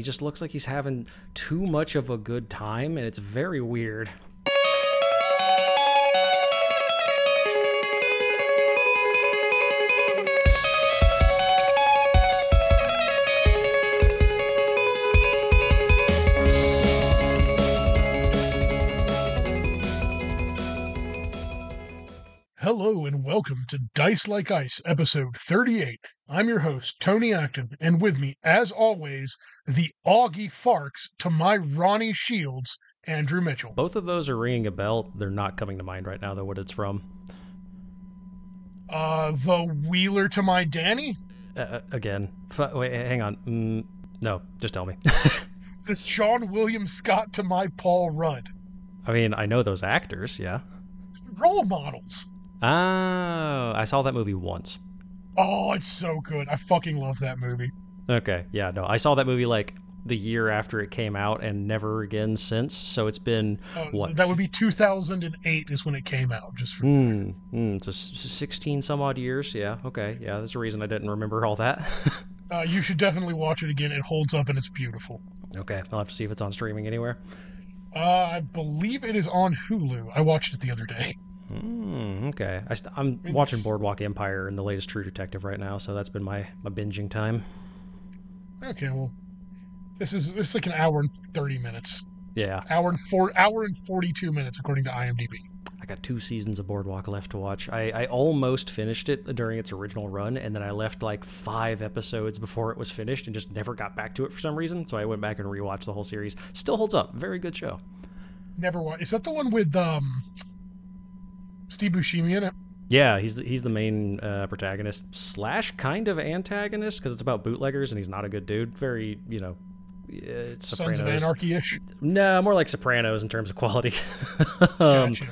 He just looks like he's having too much of a good time, and it's very weird. Hello and welcome to Dice Like Ice, episode 38. I'm your host, Tony Acton, and with me, as always, the Augie Farks to my Ronnie Shields, Andrew Mitchell. Both of those are ringing a bell. They're not coming to mind right now, though, what it's from. The Wheeler to my Danny? Again. Wait, hang on. No, just tell me. The Sean William Scott to my Paul Rudd. I mean, I know those actors, yeah. Role models. Oh, I saw that movie once. Oh, it's so good. I fucking love that movie. Okay, yeah, no, I saw that movie like the year after it came out and never again since, so it's been what? So that would be 2008 is when it came out, just for... so 16 some odd years, yeah, okay, yeah, that's the reason I didn't remember all that. You should definitely watch it again. It holds up and it's beautiful. Okay, I'll have to see if it's on streaming anywhere. I believe it is on Hulu. I watched it the other day. Okay. I'm watching Boardwalk Empire and the latest True Detective right now, so that's been my binging time. Okay, well, this is like an hour and 30 minutes. Yeah. Hour and 42 minutes, according to IMDb. I got 2 seasons of Boardwalk left to watch. I almost finished it during its original run, and then I left like 5 episodes before it was finished and just never got back to it for some reason, so I went back and rewatched the whole series. Still holds up. Very good show. Never watched. Is that the one with... Steve Buscemi in it? Yeah, he's the main protagonist slash kind of antagonist, because it's about bootleggers and he's not a good dude. Very, Sopranos. Sons of Anarchy-ish? No, more like Sopranos in terms of quality. Gotcha.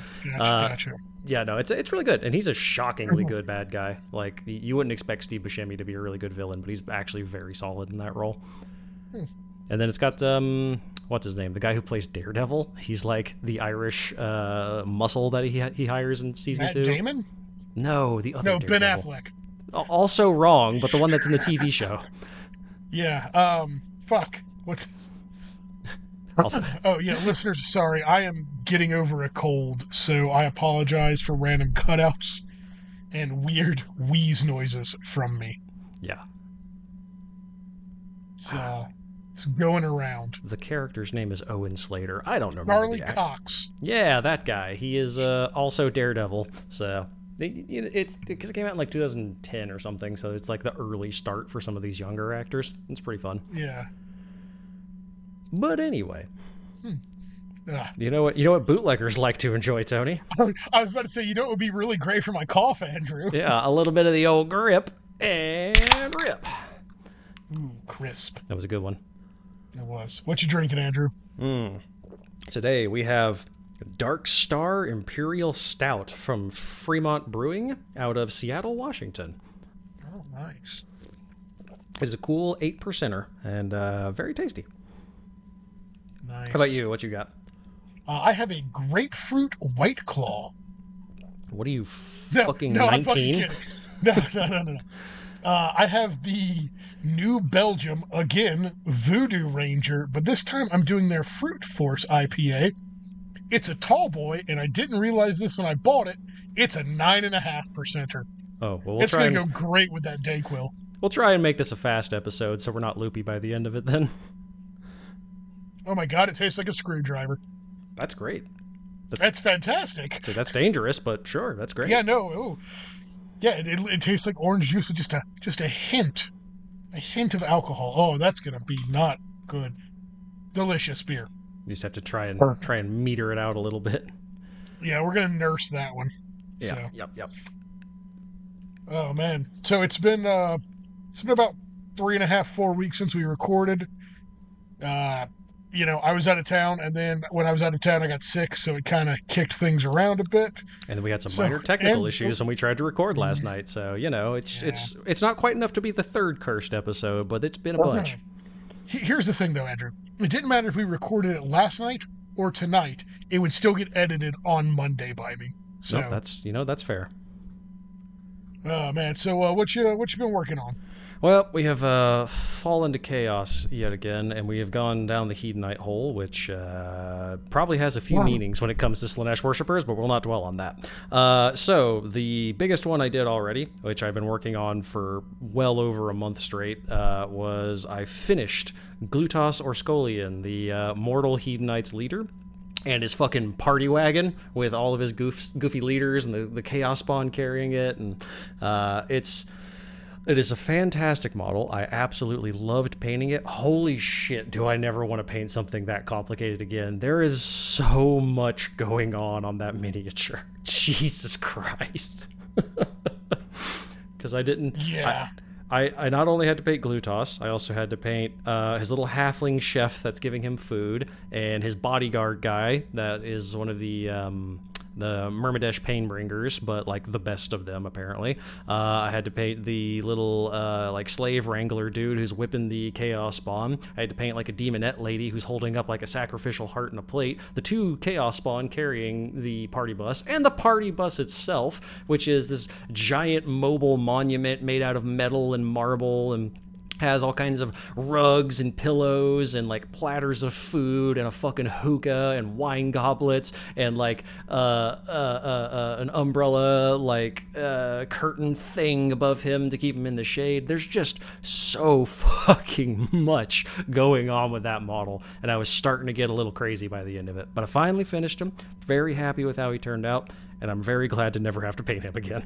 Yeah, no, it's really good, and he's a shockingly good bad guy. Like, you wouldn't expect Steve Buscemi to be a really good villain, but he's actually very solid in that role. And then it's got... what's his name? The guy who plays Daredevil. He's like the Irish muscle that he hires in season 2. Matt Damon? No, the other Daredevil. Ben Affleck. Also wrong, but the one that's in the TV show. Yeah. Fuck. What's... Oh, yeah, listeners, sorry. I am getting over a cold, so I apologize for random cutouts and weird wheeze noises from me. Yeah. So... going around. The character's name is Owen Slater. I don't know. Charlie Cox. Yeah, that guy. He is also Daredevil. So it's because it came out in like 2010 or something. So it's like the early start for some of these younger actors. It's pretty fun. Yeah. But anyway, You know what bootleggers like to enjoy, Tony. I was about to say, you know, it would be really great for my cough, Andrew. Yeah, a little bit of the old grip and rip. Ooh, crisp. That was a good one. It was. What you drinking, Andrew? Today we have Dark Star Imperial Stout from Fremont Brewing out of Seattle, Washington. Oh, nice. It's a cool 8%er and very tasty. Nice. How about you? What you got? I have a grapefruit White Claw. What are you, fucking 19? No. I have the New Belgium, again, Voodoo Ranger, but this time I'm doing their Fruit Force IPA. It's a tall boy, and I didn't realize this when I bought it. It's a 9.5%er. Oh, well, it's going to go great with that Dayquil. We'll try and make this a fast episode so we're not loopy by the end of it then. Oh my God, it tastes like a screwdriver. That's great. That's fantastic. So that's dangerous, but sure, that's great. Yeah, no. Ooh. Yeah, it tastes like orange juice with just a hint. A hint of alcohol. Oh, that's going to be not good. Delicious beer. You just have to try and meter it out a little bit. Yeah, we're going to nurse that one. Yeah, so. Yep. Oh, man. So it's been about 3.5-4 weeks since we recorded. I was out of town, and then when I was out of town, I got sick, so it kind of kicked things around a bit. And then we had some minor technical issues, and we tried to record last night. So, it's not quite enough to be the 3rd cursed episode, but it's been a bunch. Here's the thing, though, Andrew. It didn't matter if we recorded it last night or tonight. It would still get edited on Monday by me. So that's fair. Oh, man. So what you been working on? Well, we have fallen to chaos yet again, and we have gone down the Hedonite hole, which probably has a few meanings when it comes to Slaanesh worshippers, but we'll not dwell on that. So the biggest one I did already, which I've been working on for well over a month straight, was I finished Glutas Orskolion, the mortal Hedonites leader, and his fucking party wagon with all of his goofy leaders and the chaos spawn carrying it, and it is a fantastic model. I absolutely loved painting it. Holy shit, do I never want to paint something that complicated again. There is so much going on that miniature. Jesus Christ. Because I not only had to paint Glutas, I also had to paint his little halfling chef that's giving him food, and his bodyguard guy that is one of the Myrmidesh Painbringers, but like the best of them apparently. I had to paint the little like slave wrangler dude who's whipping the chaos spawn. I had to paint like a demonette lady who's holding up like a sacrificial heart in a plate. The two chaos spawn carrying the party bus, and the party bus itself, which is this giant mobile monument made out of metal and marble, and has all kinds of rugs and pillows and like platters of food and a fucking hookah and wine goblets and like an umbrella like curtain thing above him to keep him in the shade. There's just so fucking much going on with that model, and I was starting to get a little crazy by the end of it, but I finally finished him. Very happy with how he turned out, and I'm very glad to never have to paint him again.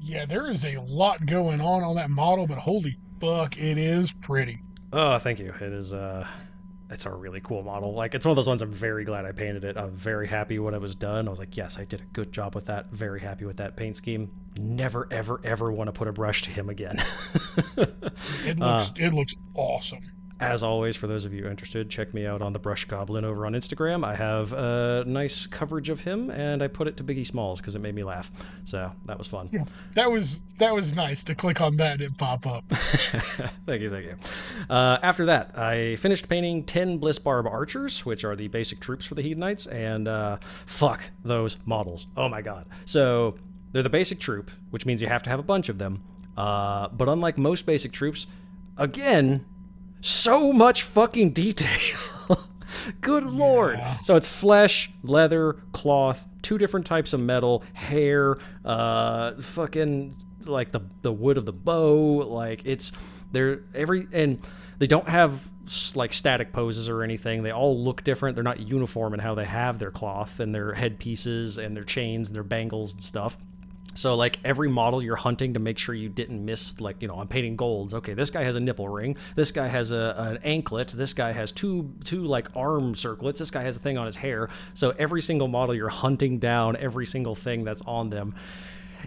Yeah, there is a lot going on that model, but holy fuck, it is pretty. Oh, thank you. It is it's a really cool model. Like, it's one of those ones I'm very glad I painted it. I'm very happy when it was done. I was like, yes, I did a good job with that. Very happy with that paint scheme. Never, ever, ever want to put a brush to him again. It looks awesome. As always, for those of you interested, check me out on the Brush Goblin over on Instagram. I have nice coverage of him, and I put it to Biggie Smalls because it made me laugh. So that was fun. Yeah, that was nice to click on that and it pop up. Thank you. After that, I finished painting 10 Bliss Barb Archers, which are the basic troops for the Hedonites, and fuck those models. Oh my god. So they're the basic troop, which means you have to have a bunch of them. But unlike most basic troops, again, so much fucking detail. Good lord. Yeah. So it's flesh, leather, cloth, two different types of metal, hair, fucking like the wood of the bow, like it's they're every, and they don't have like static poses or anything. They all look different. They're not uniform in how they have their cloth and their headpieces and their chains and their bangles and stuff. So, like, every model you're hunting to make sure you didn't miss, like, you know, I'm painting golds. Okay, this guy has a nipple ring. This guy has an anklet. This guy has two like, arm circlets. This guy has a thing on his hair. So every single model, you're hunting down every single thing that's on them.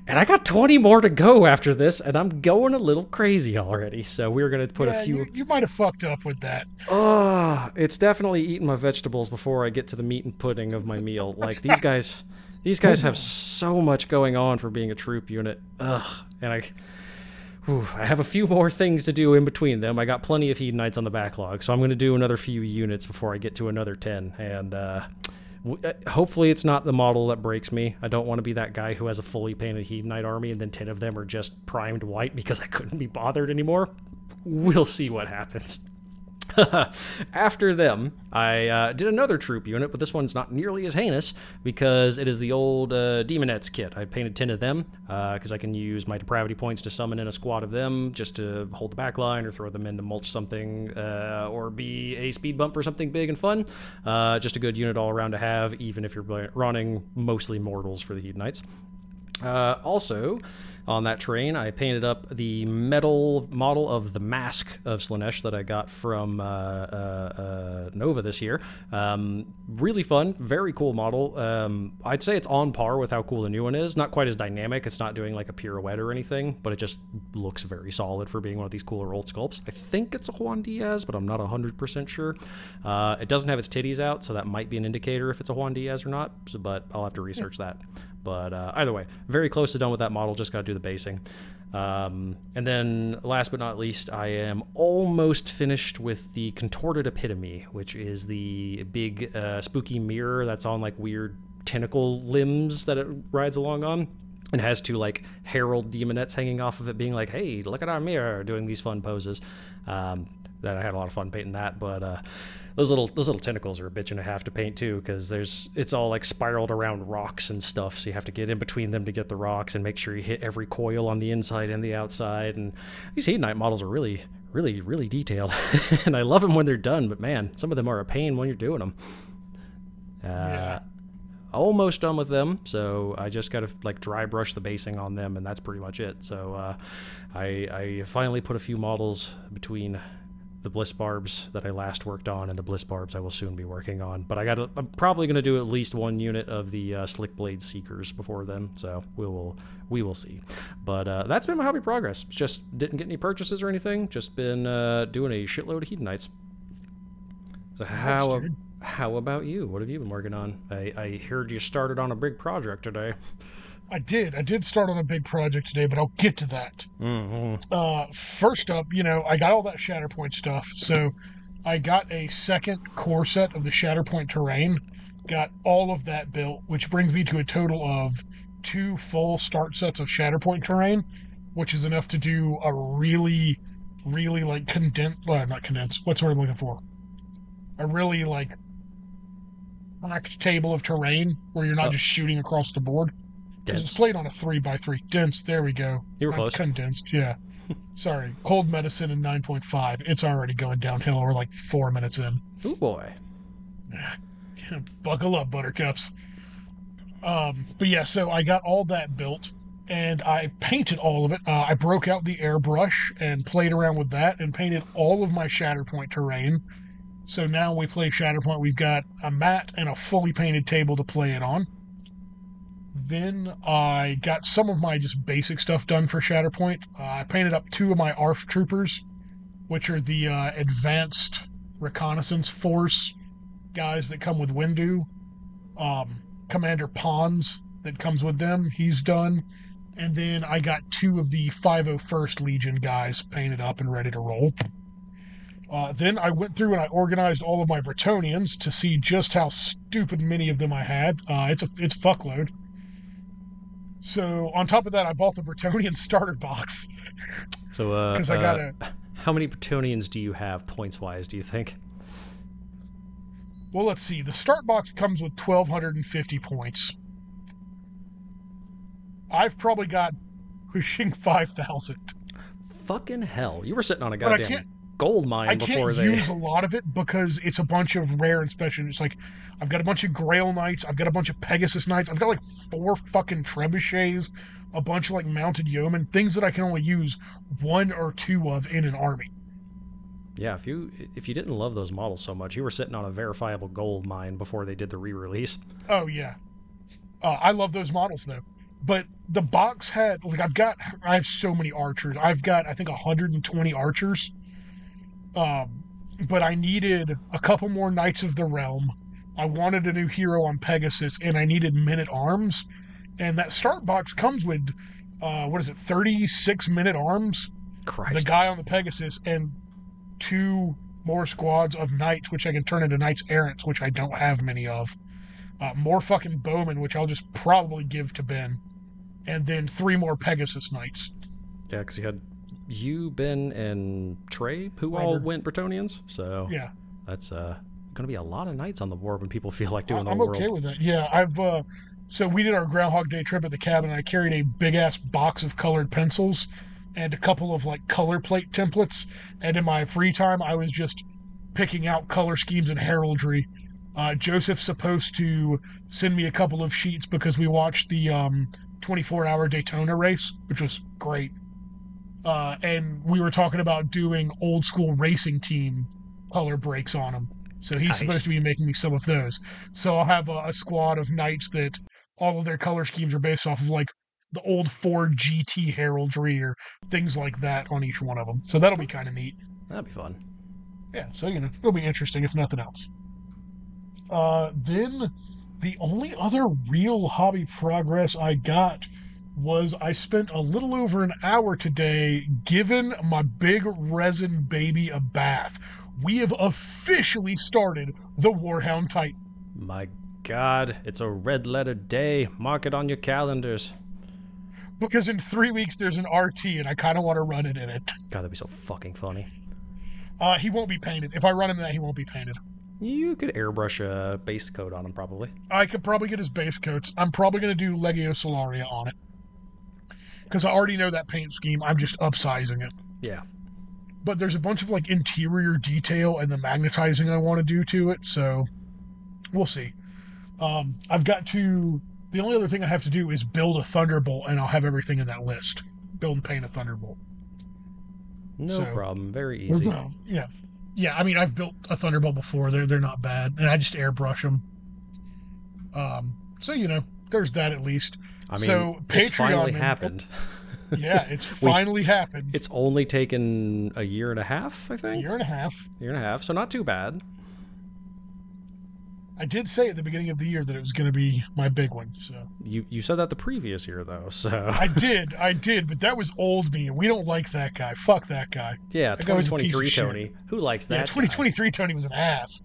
And I got 20 more to go after this, and I'm going a little crazy already. So we're going to put a few... You might have fucked up with that. It's definitely eating my vegetables before I get to the meat and pudding of my meal. Like, these guys... These guys have so much going on for being a troop unit. Ugh. And I have a few more things to do in between them. I got plenty of Hedonites on the backlog, so I'm going to do another few units before I get to another 10. And hopefully it's not the model that breaks me. I don't want to be that guy who has a fully painted Hedonite army and then 10 of them are just primed white because I couldn't be bothered anymore. We'll see what happens. After them, I did another troop unit, but this one's not nearly as heinous because it is the old Demonettes kit. I painted 10 of them because I can use my depravity points to summon in a squad of them just to hold the back line or throw them in to mulch something or be a speed bump for something big and fun. Just a good unit all around to have, even if you're running mostly mortals for the Hedonites. Also, on that train, I painted up the metal model of the Mask of Slaanesh that I got from Nova this year. Really fun, very cool model. I'd say it's on par with how cool the new one is. Not quite as dynamic. It's not doing like a pirouette or anything, but it just looks very solid for being one of these cooler old sculpts. I think it's a Juan Diaz, but I'm not 100% sure. It doesn't have its titties out, so that might be an indicator if it's a Juan Diaz or not, but I'll have to research that. But either way, very close to done with that model. Just got to do the basing. And then last but not least, I am almost finished with the Contorted Epitome, which is the big spooky mirror that's on like weird tentacle limbs that it rides along on. and has two, like, herald demonettes hanging off of it being like, hey, look at our mirror, doing these fun poses. That I had a lot of fun painting that, but those little tentacles are a bitch and a half to paint too, because it's all like spiraled around rocks and stuff, so you have to get in between them to get the rocks and make sure you hit every coil on the inside and the outside. And these Hedonite models are really, really, really detailed, and I love them when they're done, but man, some of them are a pain when you're doing them. Yeah. Almost done with them, so I just gotta like dry brush the basing on them, and that's pretty much it. So I finally put a few models between the Bliss Barbs that I last worked on and the Bliss Barbs I will soon be working on, but I'm probably going to do at least one unit of the Slick Blade Seekers before then, so we will see. But that's been my hobby progress. Just didn't get any purchases or anything, just been doing a shitload of Hedonites. So how about you? What have you been working on? I heard you started on a big project today. I did start on a big project today, but I'll get to that. Mm-hmm. First up, I got all that Shatterpoint stuff, so I got a second core set of the Shatterpoint terrain, got all of that built, which brings me to a total of 2 full start sets of Shatterpoint terrain, which is enough to do a really, really, like, a really, like, packed table of terrain where you're not just shooting across the board. Dense. It's played on a 3x3. Dense, there we go. You were close. Condensed, yeah. Sorry. Cold medicine and 9.5. It's already going downhill. We're like 4 minutes in. Ooh, boy. Buckle up, buttercups. But yeah, so I got all that built, and I painted all of it. I broke out the airbrush and played around with that and painted all of my Shatterpoint terrain. So now we play Shatterpoint. We've got a mat and a fully painted table to play it on. Then I got some of my just basic stuff done for Shatterpoint. I painted up 2 of my ARF Troopers, which are the Advanced Reconnaissance Force guys that come with Windu. Commander Pons that comes with them, he's done. And then I got 2 of the 501st Legion guys painted up and ready to roll. Then I went through and I organized all of my Bretonians to see just how stupid many of them I had. It's a fuckload. So, on top of that, I bought the Bretonian starter box. So, because I got how many Bretonians do you have, points-wise, do you think? Well, let's see. The start box comes with 1,250 points. I've probably got pushing 5,000. Fucking hell. You were sitting on a goddamn gold mine before they... I can't use a lot of it because it's a bunch of rare and special. It's like, I've got a bunch of Grail Knights, I've got a bunch of Pegasus Knights, I've got like 4 fucking trebuchets, a bunch of like mounted yeomen, things that I can only use 1 or 2 of in an army. Yeah, if you didn't love those models so much, you were sitting on a verifiable gold mine before they did the re-release. Oh yeah. I love those models though. But the box had, like, I have so many archers. I've got, I think, 120 archers. But I needed a couple more Knights of the Realm. I wanted a new hero on Pegasus, and I needed Men-at-Arms. And that start box comes with, 36 Men-at-Arms? Christ. The guy on the Pegasus, and 2 more squads of Knights, which I can turn into Knights Errants, which I don't have many of. More fucking Bowmen, which I'll just probably give to Ben. And then 3 more Pegasus Knights. Yeah, because he had... you, Ben, and Trey, who all went Bretonians, so yeah, that's going to be a lot of nights on the board when people feel like doing the world. I'm okay with that. Yeah, I've so we did our Groundhog Day trip at the cabin, and I carried a big ass box of colored pencils and a couple of like color plate templates, and in my free time, I was just picking out color schemes and heraldry. Joseph's supposed to send me a couple of sheets because we watched the 24-hour Daytona race, which was great. And we were talking about doing old school racing team color breaks on them. So he's supposed to be making me some of those. So I'll have a squad of knights that all of their color schemes are based off of like the old Ford GT heraldry or things like that on each one of them. So that'll be kind of neat. That'll be fun. Yeah. So, it'll be interesting if nothing else. Then the only other real hobby progress I got was I spent a little over an hour today giving my big resin baby a bath. We have officially started the Warhound Titan. My God, it's a red letter day. Mark it on your calendars. because in 3 weeks there's an RT and I kind of want to run it in it. God, that'd be so fucking funny. He won't be painted. If I run him that, he won't be painted. You could airbrush a base coat on him, probably. I could probably get his base coats. I'm probably going to do Legio Solaria on it. Because I already know that paint scheme. I'm just upsizing it. Yeah. But there's a bunch of, like, interior detail and the magnetizing I want to do to it, so we'll see. I've got to... The only other thing I have to do is build a Thunderbolt, and I'll have everything in that list. Build and paint a Thunderbolt. No problem. Very easy. Yeah. Yeah, I mean, I've built a Thunderbolt before. They're not bad. And I just airbrush them. So, you know, there's that at least. I mean, so, Patreon, it's finally happened. Yeah, it's finally happened. It's only taken a year and a half, I think? A year and a half, so not too bad. I did say at the beginning of the year that it was going to be my big one. So you said that the previous year, though. So I did, but that was old me, and we don't like that guy. Fuck that guy. Yeah, 2023 Tony. Who likes that? Yeah, 2023 Tony was an ass.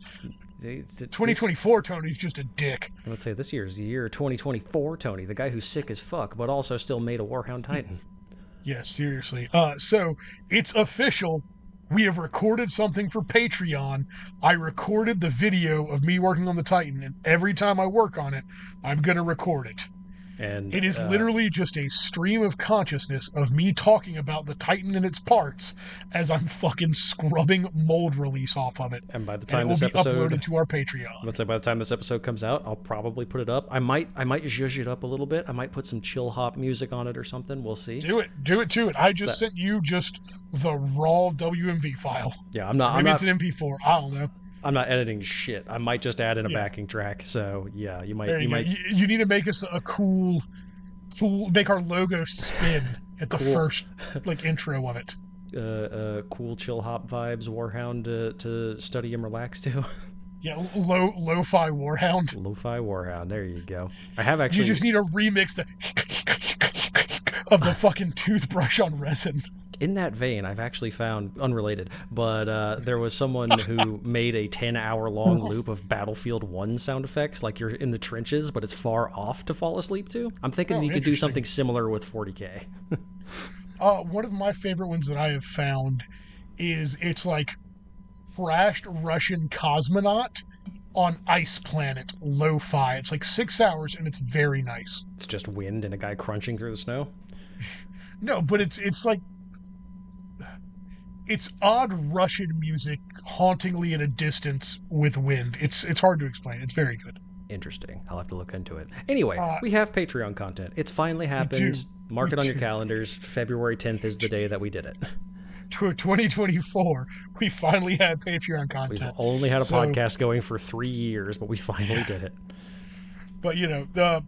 2024 Tony's just a dick. Let's say this year's the year 2024 Tony, the guy who's sick as fuck, but also still made a Warhound Titan. Yeah, seriously. So it's official. We have recorded something for Patreon. I recorded the video of me working on the Titan, and every time I work on it, I'm going to record it. And it is literally just a stream of consciousness of me talking about the Titan and its parts as I'm fucking scrubbing mold release off of it. And by the time this episode will be uploaded to our Patreon. Let's say by the time this episode comes out, I'll probably put it up. I might zhuzh it up a little bit. I might put some chill hop music on it or something. We'll see. Do it. I just sent you just the raw WMV file. Yeah, I'm not. Maybe it's an MP4. I don't know. I'm not editing shit. I might just add in a backing track. So yeah, you might. You need to make us a cool. Make our logo spin at the first intro of it. Cool chill hop vibes. Warhound to study and relax to. Yeah, lo-fi Warhound. Lo-fi Warhound. There you go. I have actually. You just need a remix of the fucking toothbrush on resin. In that vein, I've actually found, unrelated, but there was someone who made a 10-hour-long loop of Battlefield 1 sound effects, like you're in the trenches, but it's far off to fall asleep to. I'm thinking you could do something similar with 40K. One of my favorite ones that I have found is it's like thrashed Russian cosmonaut on Ice Planet, lo-fi. It's like 6 hours, and it's very nice. It's just wind and a guy crunching through the snow? No, but it's like... It's odd Russian music hauntingly at a distance with wind. It's hard to explain. It's very good. Interesting. I'll have to look into it. Anyway, we have Patreon content. It's finally happened. Mark it on your calendars. February 10th is the day that we did it. 2024, we finally had Patreon content. We've only had a podcast going for 3 years, but we finally did it. But, you know,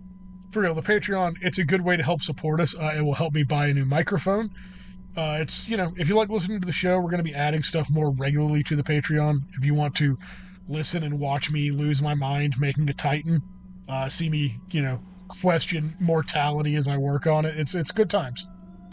for real, the Patreon, it's a good way to help support us. It will help me buy a new microphone. It's, you know, if you like listening to the show, we're going to be adding stuff more regularly to the Patreon. If you want to listen and watch me lose my mind making a Titan, see me, you know, question mortality as I work on it, it's good times.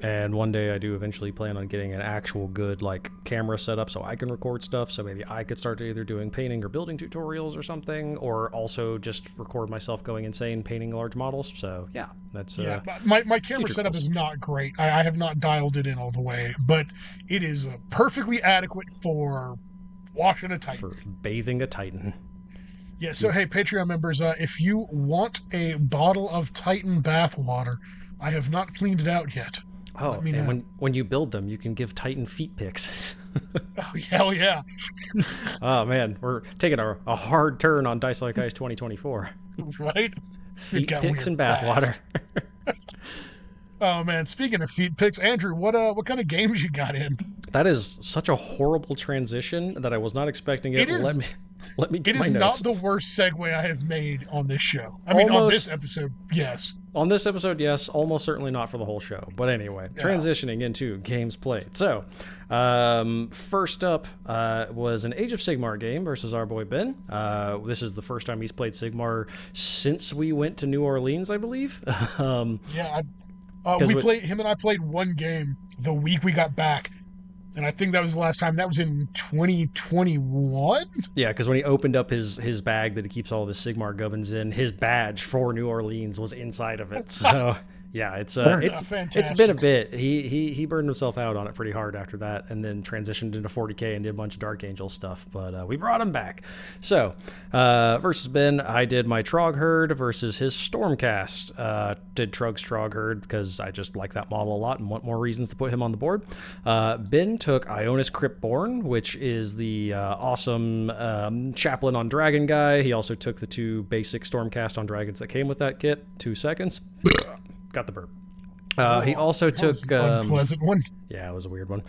And one day I do eventually plan on getting an actual good, like, camera set up so I can record stuff. So maybe I could start either doing painting or building tutorials or something, or also just record myself going insane painting large models. So, yeah, that's... My camera setup is not great. I have not dialed it in all the way, but it is perfectly adequate for washing a Titan. For bathing a Titan. Yeah, so, hey, Patreon members, if you want a bottle of Titan bath water, I have not cleaned it out yet. Oh, and when you build them, you can give Titan feet pics. Oh, hell yeah. Oh, man, we're taking a hard turn on Dice Like Ice 2024. Right? Feet pics and bathwater. Oh, man, speaking of feet pics, Andrew, what kind of games you got in? That is such a horrible transition that I was not expecting it. Let me get my notes. It is not the worst segue I have made on this show. On this episode, yes. On this episode, yes. Almost certainly not for the whole show. But anyway, transitioning into games played. So, first up was an Age of Sigmar game versus our boy Ben. This is the first time he's played Sigmar since we went to New Orleans, I believe. Him and I played one game the week we got back. And I think that was the last time. That was in 2021? Yeah, because when he opened up his bag that he keeps all of his Sigmar gubbins in, his badge for New Orleans was inside of it. So Yeah, it's been a bit. He burned himself out on it pretty hard after that, and then transitioned into 40K and did a bunch of Dark Angel stuff. But we brought him back. So versus Ben, I did my Trog herd versus his Stormcast. Did Trug's Trog herd because I just like that model a lot and want more reasons to put him on the board. Ben took Ionis Cryptborn, which is the awesome chaplain on Dragon guy. He also took the two basic Stormcast on Dragons that came with that kit. 2 seconds. Got the burp. He also took unpleasant one. Yeah, it was a weird one.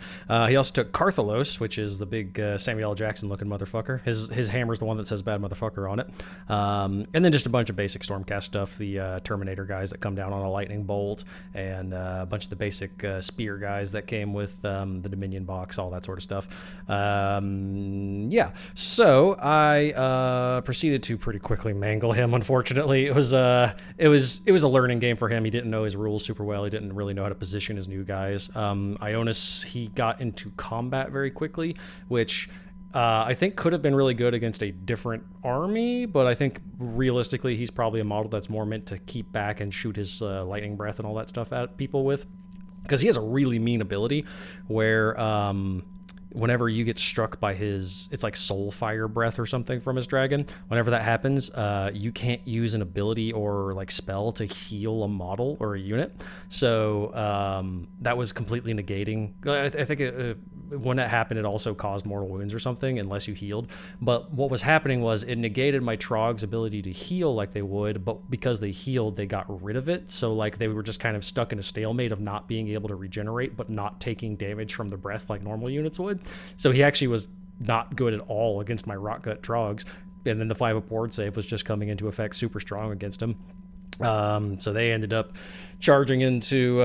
He also took Carthalos, which is the big Samuel L. Jackson looking motherfucker. His hammer's the one that says bad motherfucker on it. And then just a bunch of basic Stormcast stuff, the Terminator guys that come down on a lightning bolt, and a bunch of the basic spear guys that came with the Dominion box, all that sort of stuff. Yeah, so I proceeded to pretty quickly mangle him, unfortunately. It was a learning game for him. He didn't know his rules super well. He didn't really know how to position his new guys. Ionis, he got into combat very quickly, which I think could have been really good against a different army, but I think realistically he's probably a model that's more meant to keep back and shoot his lightning breath and all that stuff at people with, because he has a really mean ability where whenever you get struck by his, it's like soul fire breath or something from his dragon, whenever that happens, you can't use an ability or like spell to heal a model or a unit. So that was completely negating. I think when that happened, it also caused mortal wounds or something unless you healed. But what was happening was it negated my Trog's ability to heal like they would, but because they healed, they got rid of it. So like they were just kind of stuck in a stalemate of not being able to regenerate, but not taking damage from the breath like normal units would. So he actually was not good at all against my Rotgut Trogs. And then the 5-up ward save was just coming into effect super strong against him. So they ended up charging into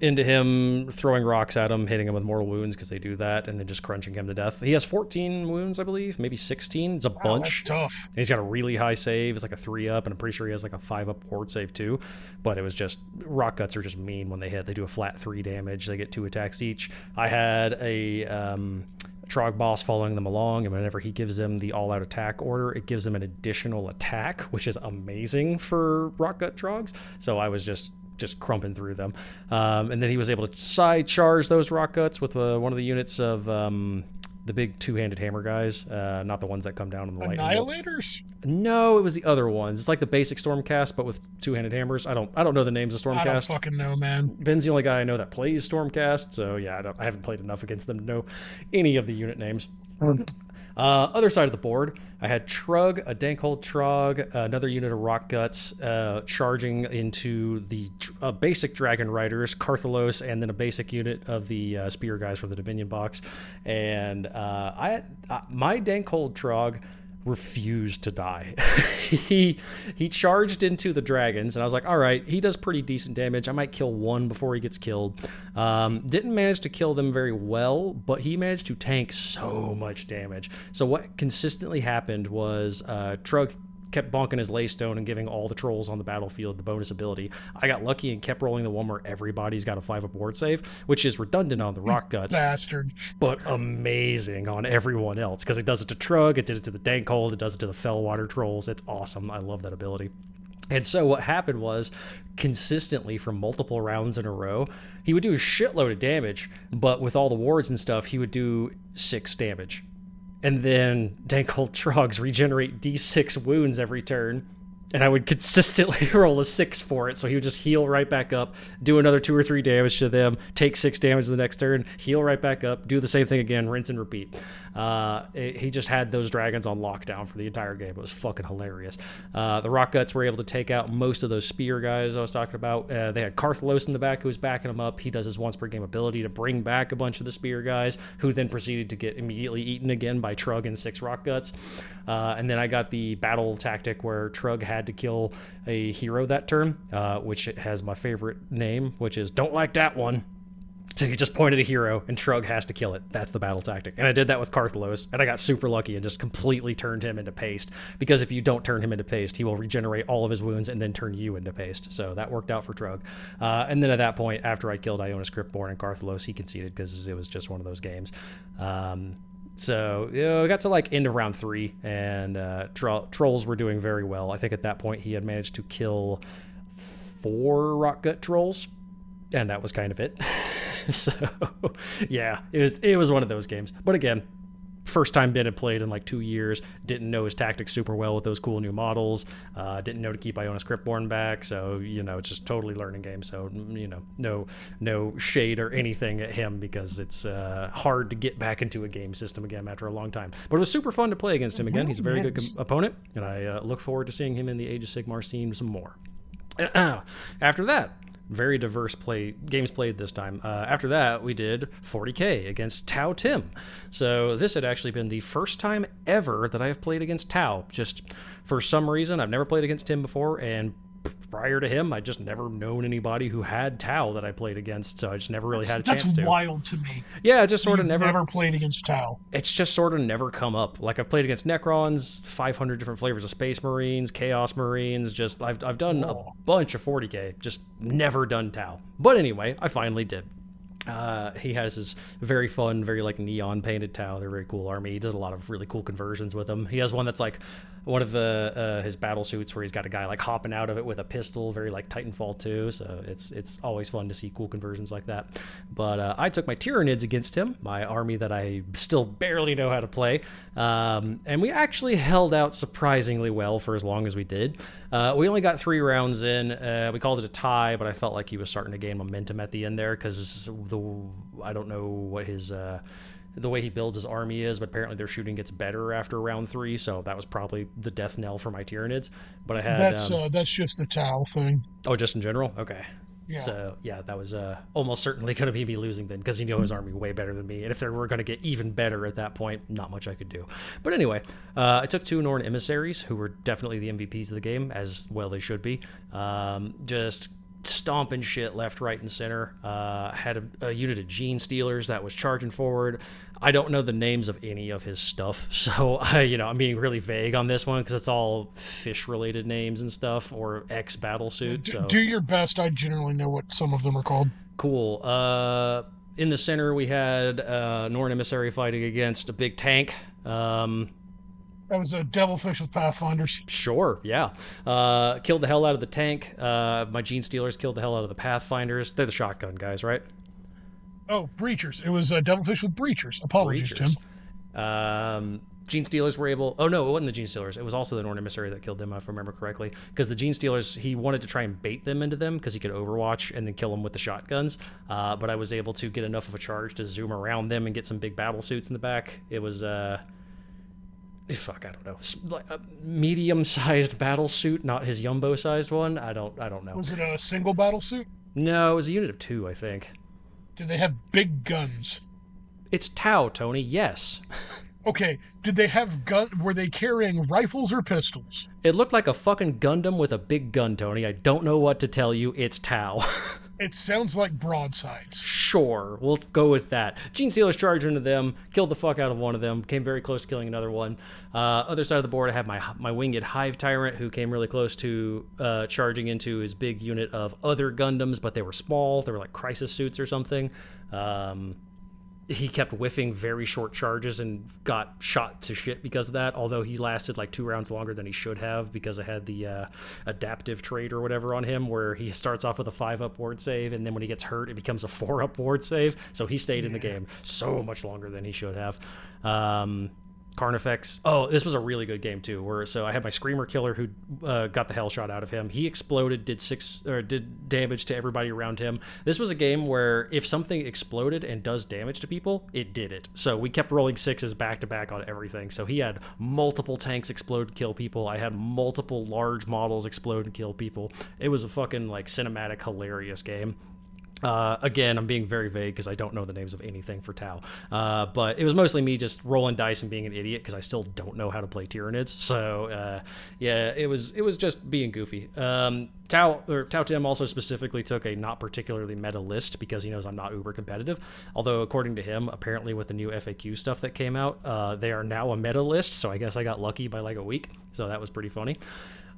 him, throwing rocks at him, hitting him with mortal wounds because they do that, and then just crunching him to death. He has 14 wounds, I believe, maybe 16. It's a bunch. That's tough. And he's got a really high save. It's like a 3-up, and I'm pretty sure he has like a 5-up ward save too. But it was just, rock guts are just mean when they hit. They do a flat 3 damage. They get 2 attacks each. I had a Trog boss following them along, and whenever he gives them the all-out attack order, it gives them an additional attack, which is amazing for Rotgut Trogs. So I was just crumping through them, and then he was able to side charge those Rotguts with one of the units of the big two-handed hammer guys, not the ones that come down in the lightning. Annihilators? No, it was the other ones. It's like the basic Stormcast, but with two-handed hammers. I don't know the names of Stormcast. I don't fucking know, man. Ben's the only guy I know that plays Stormcast, so yeah, I haven't played enough against them to know any of the unit names. Other side of the board, I had Trug, a Dankhold Trog, another unit of Rock Guts, charging into the basic Dragon Riders, Carthalos, and then a basic unit of the Spear guys from the Dominion box. And my Dankhold Trog refused to die. he charged into the dragons, and I was like, all right, he does pretty decent damage. I might kill one before he gets killed. Didn't manage to kill them very well, but he managed to tank so much damage. So what consistently happened was Trug kept bonking his laystone and giving all the trolls on the battlefield the bonus ability. I got lucky and kept rolling the one where everybody's got a 5-up ward save, which is redundant on the Rock Guts. Bastard. But amazing on everyone else, because it does it to Trug, it did it to the Dankhold, it does it to the Fellwater trolls. It's awesome. I love that ability. And so what happened was, consistently for multiple rounds in a row, he would do a shitload of damage, but with all the wards and stuff, he would do 6 damage. And then Dankhold Trogs regenerate D6 wounds every turn, and I would consistently roll a 6 for it, so he would just heal right back up, do another 2 or 3 damage to them, take 6 damage the next turn, heal right back up, do the same thing again, rinse and repeat. He just had those dragons on lockdown for the entire game. It was fucking hilarious. The Rock Guts were able to take out most of those Spear guys I was talking about. They had Carthalos in the back who was backing him up. He does his once per game ability to bring back a bunch of the Spear guys, who then proceeded to get immediately eaten again by Trug and 6 Rock Guts. And then I got the battle tactic where Trug had to kill a hero that turn, which has my favorite name, which is Don't Like That One. So you just point at a hero, and Trug has to kill it. That's the battle tactic. And I did that with Carthalos, and I got super lucky and just completely turned him into paste. Because if you don't turn him into paste, he will regenerate all of his wounds and then turn you into paste. So that worked out for Trug. And then at that point, after I killed Ionis Cryptborn and Carthalos, he conceded because it was just one of those games. So, you know, it got to like end of round 3, and trolls were doing very well. I think at that point he had managed to kill 4 rock gut trolls, and that was kind of it. So yeah, it was one of those games. But again, first time Ben had played in like 2 years, didn't know his tactics super well with those cool new models, didn't know to keep Iona's Cryptborn back, so, you know, it's just totally learning game. So, you know, no shade or anything at him, because it's hard to get back into a game system again after a long time. But it was super fun to play against him again. He's a very good opponent, and I look forward to seeing him in the Age of Sigmar scene some more. After that, very diverse games played this time. After that, we did 40K against Tau Tim. So this had actually been the first time ever that I have played against Tau. Just for some reason, I've never played against Tim before, and prior to him, I just never known anybody who had Tau that I played against, so I just never really had a chance to. That's wild to me. Yeah, I just sort of never played against Tau. It's just sort of never come up. Like, I've played against Necrons, 500 different flavors of Space Marines, Chaos Marines, just I've done a bunch of 40K, just never done Tau. But anyway, I finally did. He has his very fun, very like neon painted Tau. They're a very cool army. He does a lot of really cool conversions with them. He has one that's like one of the his battle suits where he's got a guy like hopping out of it with a pistol, very like Titanfall 2. So it's always fun to see cool conversions like that. But I took my Tyranids against him, my army that I still barely know how to play, and we actually held out surprisingly well for as long as we did. We only got 3 rounds in. We called it a tie, but I felt like he was starting to gain momentum at the end there, because I don't know what his the way he builds his army is, but apparently their shooting gets better after round 3, so that was probably the death knell for my Tyranids. But I had that's just the Tau thing. Oh, just in general? Okay. Yeah. So yeah, that was almost certainly going to be me losing then, because he knew his army way better than me, and if they were going to get even better at that point, not much I could do. But anyway, I took 2 Norn Emissaries, who were definitely the MVPs of the game, as well they should be. Just stomping shit left, right, and center. Had a unit of Gene Stealers that was charging forward. I don't know the names of any of his stuff, so I'm being really vague on this one, because it's all fish-related names and stuff, or ex-battlesuit. So. Do your best. I generally know what some of them are called. Cool. In the center, we had Norn Emissary fighting against a big tank. That was a Devil Fish with Pathfinders. Sure, yeah. Killed the hell out of the tank. My Gene Stealers killed the hell out of the Pathfinders. They're the shotgun guys, right? Oh, Breachers. It was a Devil Fish with Breachers. Apologies, Breachers. Tim. Gene Stealers were able... Oh, no, it wasn't the Gene Stealers. It was also the Norn Emissary that killed them, if I remember correctly. Because the Gene Stealers, he wanted to try and bait them into them, because he could overwatch and then kill them with the shotguns. But I was able to get enough of a charge to zoom around them and get some big battle suits in the back. It was... I don't know. A medium-sized battle suit, not his Yumbo-sized one. I don't know. Was it a single battle suit? No, it was a unit of 2, I think. Did they have big guns? It's Tau, Tony. Yes. Okay. Did they have were they carrying rifles or pistols? It looked like a fucking Gundam with a big gun, Tony. I don't know what to tell you. It's Tau. It sounds like broadsides. Sure, we'll go with that. Gene Stealers charged into them, killed the fuck out of one of them, came very close to killing another one. Other side of the board, I had my winged Hive Tyrant, who came really close to charging into his big unit of other Gundams, but they were small. They were like crisis suits or something. He kept whiffing very short charges and got shot to shit because of that, although he lasted like 2 rounds longer than he should have, because I had the adaptive trait or whatever on him, where he starts off with a 5-up ward save, and then when he gets hurt, it becomes a 4-up ward save. So he stayed in the game so much longer than he should have. Carnifex. Oh, this was a really good game too. So I had my Screamer Killer, who got the hell shot out of him. He exploded, did damage to everybody around him. This was a game where if something exploded and does damage to people, it did it. So we kept rolling 6s back to back on everything. So he had multiple tanks explode and kill people. I had multiple large models explode and kill people. It was a fucking like cinematic, hilarious game. Again, I'm being very vague because I don't know the names of anything for Tau. But it was mostly me just rolling dice and being an idiot, because I still don't know how to play Tyranids. So, it was just being goofy. Tau Tim also specifically took a not particularly meta list, because he knows I'm not uber competitive. Although, according to him, apparently with the new FAQ stuff that came out, they are now a meta list. So I guess I got lucky by like a week. So that was pretty funny.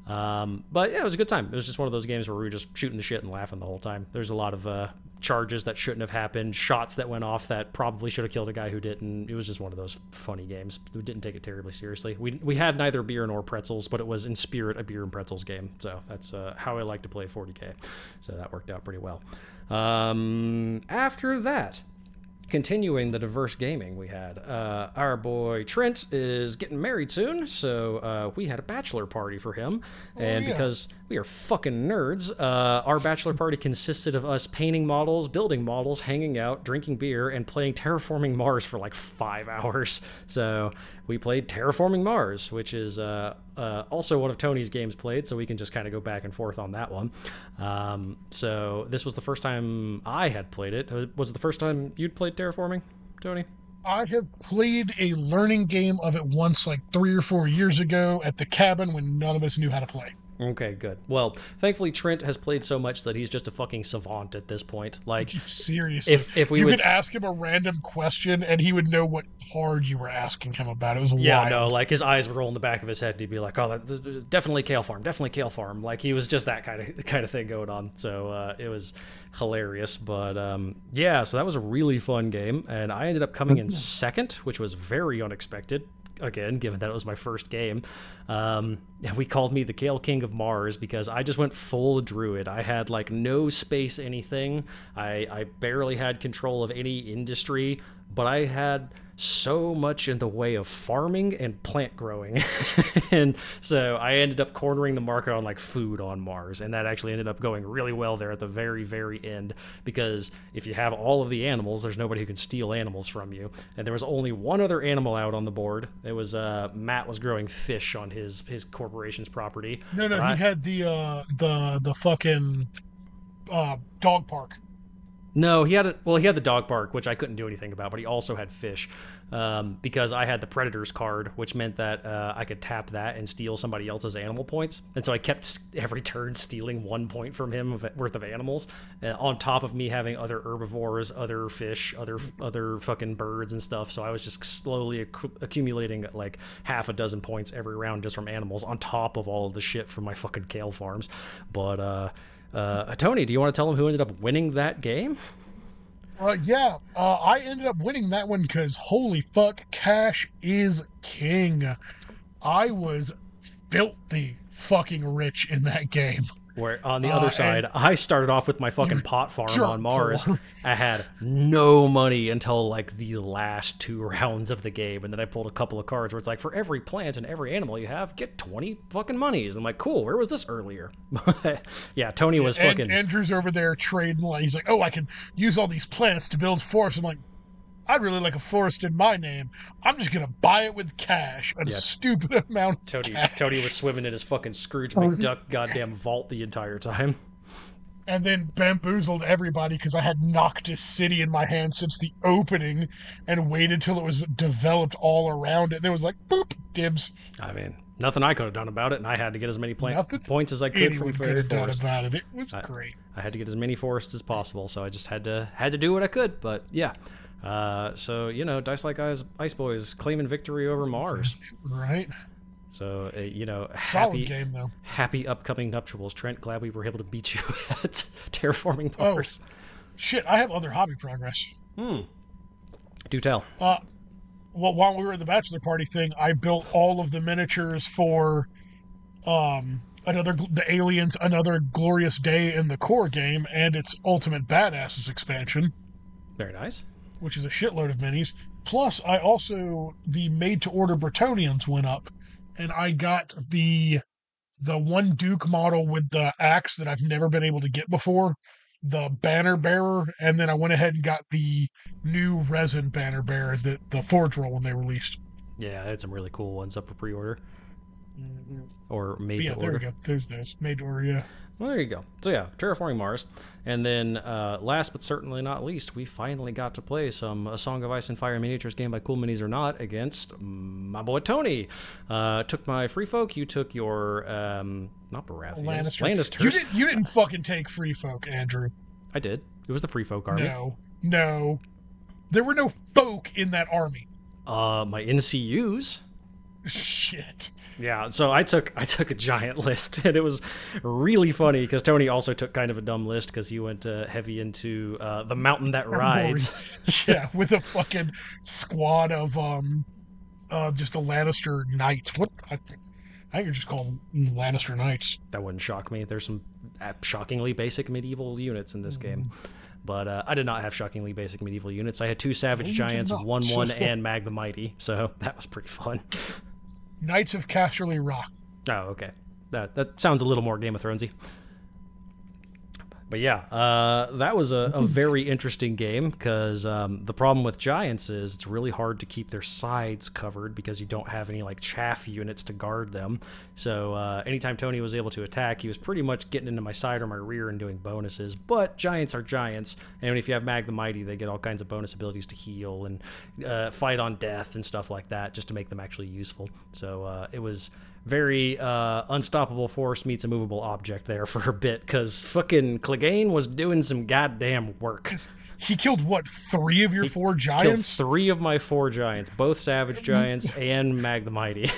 But yeah, it was a good time. It was just one of those games where we were just shooting the shit and laughing the whole time. There's a lot of charges that shouldn't have happened, shots that went off that probably should have killed a guy who didn't. It was just one of those funny games. We didn't take it terribly seriously. We had neither beer nor pretzels, but it was in spirit a beer and pretzels game. So that's how I like to play 40K. So that worked out pretty well. After that, continuing the diverse gaming we had, our boy Trent is getting married soon, so we had a bachelor party for him. Because we are fucking nerds, our bachelor party consisted of us painting models, building models, hanging out, drinking beer, and playing Terraforming Mars for like 5 hours. So we played Terraforming Mars, which is also one of Tony's games played, so we can just kind of go back and forth on that one. So this was the first time I had played it. Was it the first time you'd played Terraforming, Tony? I have played a learning game of it once, like 3 or 4 years ago at the cabin when none of us knew how to play. Okay, good. Well, thankfully Trent has played so much that he's just a fucking savant at this point. Like, seriously, if we could ask him a random question and he would know what card you were asking him about. It was wild. Yeah, no, like his eyes would roll in the back of his head and he'd be like, "Oh, that, definitely Kale Farm." Like he was just that kind of thing going on. So it was hilarious. But yeah, so that was a really fun game, and I ended up coming in second, which was very unexpected. Again, given that it was my first game, we called me the Kale King of Mars because I just went full druid. I had like no space anything. I barely had control of any industry, but I had so much in the way of farming and plant growing. And so I ended up cornering the market on like food on Mars, and that actually ended up going really well there at the very, very end, because if you have all of the animals, there's nobody who can steal animals from you. And there was only one other animal out on the board. It was Matt was growing fish on his corporation's property. No, he had the fucking dog park. No, he had the dog park, which I couldn't do anything about, but he also had fish, because I had the Predators card, which meant that I could tap that and steal somebody else's animal points. And so I kept every turn stealing 1 point from him worth of animals, on top of me having other herbivores, other fish, other fucking birds and stuff. So I was just slowly accumulating like half a dozen points every round just from animals, on top of all of the shit from my fucking kale farms. But Tony, do you want to tell them who ended up winning that game? I ended up winning that one because holy fuck, cash is king. I was filthy fucking rich in that game. Where on the other side, I started off with my fucking pot farm on Mars. I had no money until like the last 2 rounds of the game, and then I pulled a couple of cards where it's like, for every plant and every animal you have, get 20 fucking monies. I'm like, cool, where was this earlier? Yeah, Tony was fucking... Andrew's over there trading, like, he's like, oh, I can use all these plants to build forests. I'm like, I'd really like a forest in my name. I'm just going to buy it with cash. Stupid amount of cash. Tony was swimming in his fucking Scrooge McDuck goddamn vault the entire time. And then bamboozled everybody because I had Noctis City in my hand since the opening and waited till it was developed all around it. And it was like, boop, dibs. I mean... nothing I could have done about it, and I had to get as many points as I could from fairy forests. About it. It was great. I had to get as many forests as possible, so I just had to do what I could. But yeah, so you know, Dice Like Ice Boys claiming victory over Mars, right? So you know, solid game though. Happy upcoming nuptials, Trent. Glad we were able to beat you at Terraforming Mars. Oh, shit! I have other hobby progress. Do tell. Well, while we were at the bachelor party thing, I built all of the miniatures for the Aliens, Another Glorious Day in the core game and its Ultimate Badasses expansion. Very nice. Which is a shitload of minis. Plus, I also, the made-to-order Bretonians went up, and I got the one Duke model with the axe that I've never been able to get before, the Banner Bearer, and then I went ahead and got the new resin Banner Bearer, the Forge Roll when they released. Yeah, I had some really cool ones up for pre-order. Or made to order. Yeah, there we go. There's those. Made to order, yeah. Well, there you go. So yeah, Terraforming Mars. And then last but certainly not least, we finally got to play some A Song of Ice and Fire miniatures game by Cool Minis or Not against my boy Tony. Took my Free Folk. You took your, not Baratheons, Lannisters. You didn't fucking take Free Folk, Andrew. I did. It was the Free Folk army. No. There were no folk in that army. My NCUs. Shit. Yeah, so I took a giant list, and it was really funny because Tony also took kind of a dumb list because he went heavy into the mountain that rides. Yeah, with a fucking squad of just the Lannister Knights. What I think you're just called Lannister Knights. That wouldn't shock me. There's some shockingly basic medieval units in this game. But I did not have shockingly basic medieval units. I had two Savage Giants, 1/1, and Mag the Mighty, so that was pretty fun. Knights of Casterly Rock. Oh, okay. That sounds a little more Game of Thronesy. But yeah, that was a very interesting game because the problem with giants is it's really hard to keep their sides covered because you don't have any like chaff units to guard them. So anytime Tony was able to attack, he was pretty much getting into my side or my rear and doing bonuses. But giants are giants, and if you have Mag the Mighty, they get all kinds of bonus abilities to heal and fight on death and stuff like that just to make them actually useful. So it was very unstoppable force meets a movable object there for a bit, because fucking Clegane was doing some goddamn work. He killed, what, three of your four giants? Killed three of my four giants, both Savage Giants and Mag the Mighty.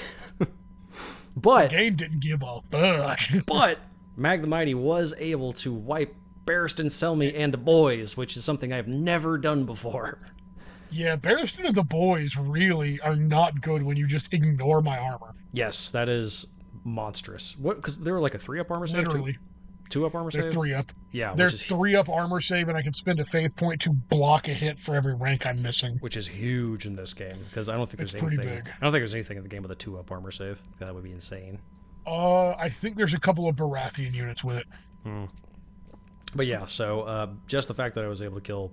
But Clegane didn't give a fuck. But Mag the Mighty was able to wipe Barristan Selmy and the boys, which is something I've never done before. Yeah, Barristan and the boys really are not good when you just ignore my armor. Yes, that is monstrous. What? Because they were like a 3-up armor save? Literally. 2-up armor save? They're 3-up. Yeah. They're 3-up armor save, and I can spend a faith point to block a hit for every rank I'm missing. Which is huge in this game, because I don't think there's anything. Big. I don't think there's anything in the game with a 2-up armor save. That would be insane. I think there's a couple of Baratheon units with it. But yeah, so just the fact that I was able to kill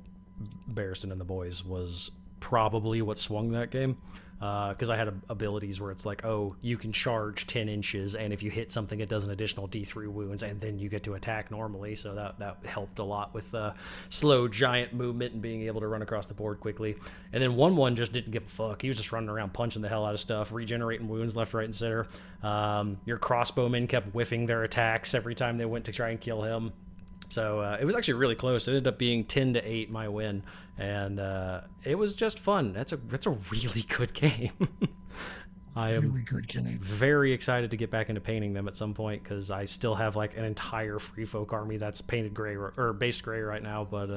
Barristan and the boys was probably what swung that game, because I had abilities where it's like, oh, you can charge 10 inches, and if you hit something it does an additional d3 wounds, and then you get to attack normally, so that helped a lot with slow giant movement and being able to run across the board quickly. And then 1/1 just didn't give a fuck. He was just running around punching the hell out of stuff, regenerating wounds left, right, and center. Your crossbowmen kept whiffing their attacks every time they went to try and kill him. So it was actually really close. It ended up being 10-8 my win, and it was just fun. That's a really good game. I am very excited to get back into painting them at some point, because I still have like an entire Free Folk army that's painted gray or based gray right now, but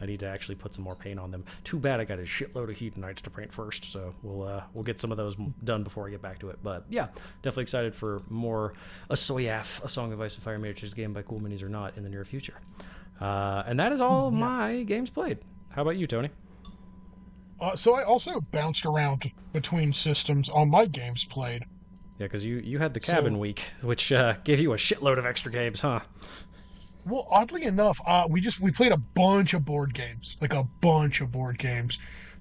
I need to actually put some more paint on them. Too bad I got a shitload of Hedonites to paint first, so we'll get some of those done before I get back to it. But yeah, definitely excited for more A Song of Ice and Fire Miniatures game by Cool Minis or Not in the near future. And that is all my games played. How about you, Tony? So I also bounced around between systems on my games played. Yeah, because you had the cabin week, which gave you a shitload of extra games, huh? Well, oddly enough, we played a bunch of board games, like a bunch of board games.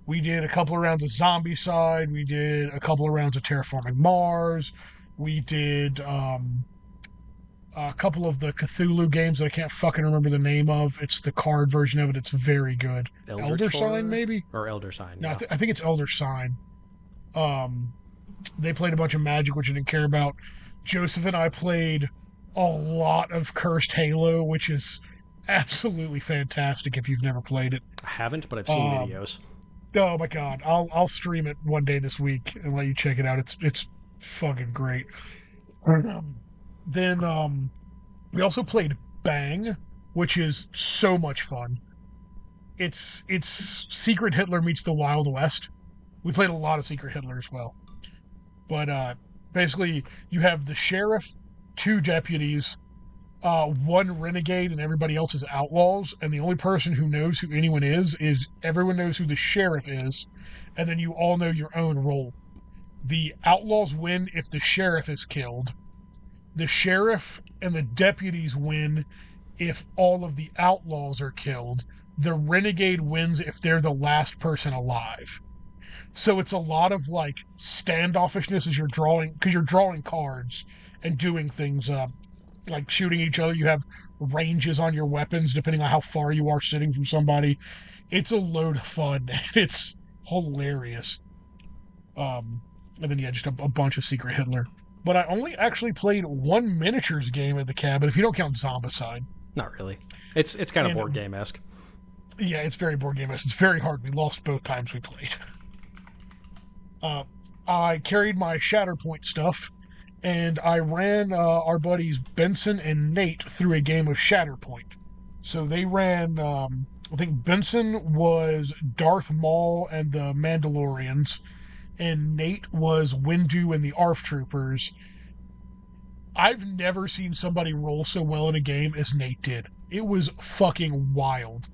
We did a couple of rounds of Zombicide. We did a couple of rounds of Terraforming Mars. We did a couple of the Cthulhu games that I can't fucking remember the name of. It's the card version of it. It's very good. Elder Sign, maybe? Or Elder Sign, yeah. No, I think it's Elder Sign. They played a bunch of Magic, which I didn't care about. Joseph and I played a lot of Cursed Halo, which is absolutely fantastic if you've never played it. I haven't, but I've seen videos. Oh, my God. I'll stream it one day this week and let you check it out. It's fucking great. Then we also played Bang, which is so much fun. It's Secret Hitler meets the Wild West. We played a lot of Secret Hitler as well. But basically, you have the sheriff, two deputies, one renegade, and everybody else is outlaws. And the only person who knows who anyone is everyone knows who the sheriff is. And then you all know your own role. The outlaws win if the sheriff is killed. The sheriff and the deputies win if all of the outlaws are killed. The renegade wins if they're the last person alive. So it's a lot of, like, standoffishness as you're drawing, because you're drawing cards and doing things, like shooting each other. You have ranges on your weapons, depending on how far you are sitting from somebody. It's a load of fun. It's hilarious. And then, yeah, just a bunch of Secret Hitler. But I only actually played one miniatures game at the cabin, if you don't count Zombicide. Not really. It's kind of board game-esque. Yeah, it's very board game-esque. It's very hard. We lost both times we played. I carried my Shatterpoint stuff, and I ran our buddies Benson and Nate through a game of Shatterpoint. So they ran, I think Benson was Darth Maul and the Mandalorians, and Nate was Windu and the ARF Troopers. I've never seen somebody roll so well in a game as Nate did. It was fucking wild.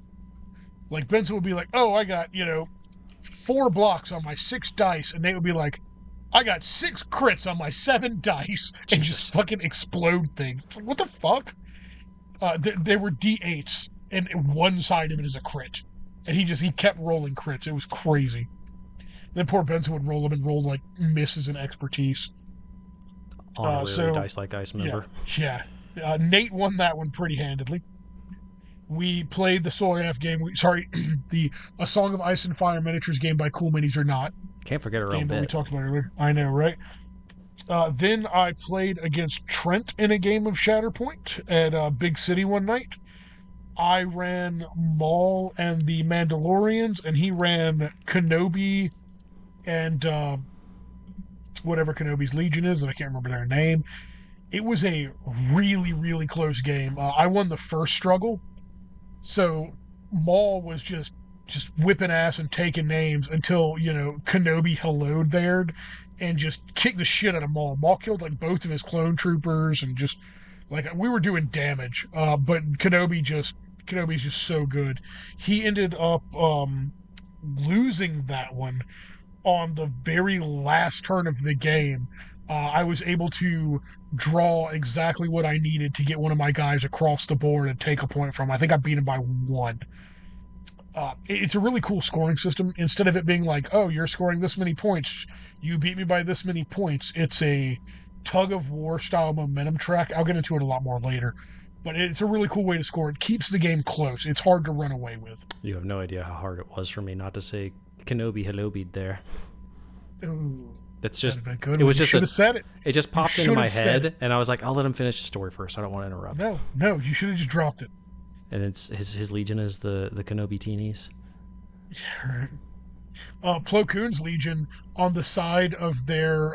Like, Benson would be like, oh, I got, 4 blocks on my 6 dice, and Nate would be like, I got 6 crits on my 7 dice, and just fucking explode things. It's like, what the fuck? They were D8s, and one side of it is a crit. And he kept rolling crits. It was crazy. Then poor Benson would roll them and roll, misses and expertise. Dice like dice, remember? Yeah. Nate won that one pretty handedly. We played the Soyaf game. The A Song of Ice and Fire miniatures game by Cool Minis or Not. Can't forget our own bit. We talked about earlier. I know, right? Then I played against Trent in a game of Shatterpoint at Big City one night. I ran Maul and the Mandalorians, and he ran Kenobi and whatever Kenobi's Legion is, and I can't remember their name. It was a really, really close game. I won the first struggle. So Maul was just whipping ass and taking names until, Kenobi helloed there and just kicked the shit out of Maul. Maul killed, both of his clone troopers and just, we were doing damage. But Kenobi's just so good. He ended up losing that one on the very last turn of the game. I was able to draw exactly what I needed to get one of my guys across the board and take a point from him. I think I beat him by 1. It's a really cool scoring system. Instead of it being you're scoring this many points, you beat me by this many points, it's a tug-of-war style momentum track. I'll get into it a lot more later. But it's a really cool way to score. It keeps the game close. It's hard to run away with. You have no idea how hard it was for me not to say Kenobi Halobi'd there. Ooh. That's just, it was just, it just popped into my head and I was like, I'll let him finish the story first. I don't want to interrupt. No, you should have just dropped it. And it's his legion is the Kenobi teenies. Yeah, right. Plo Koon's legion on the side of their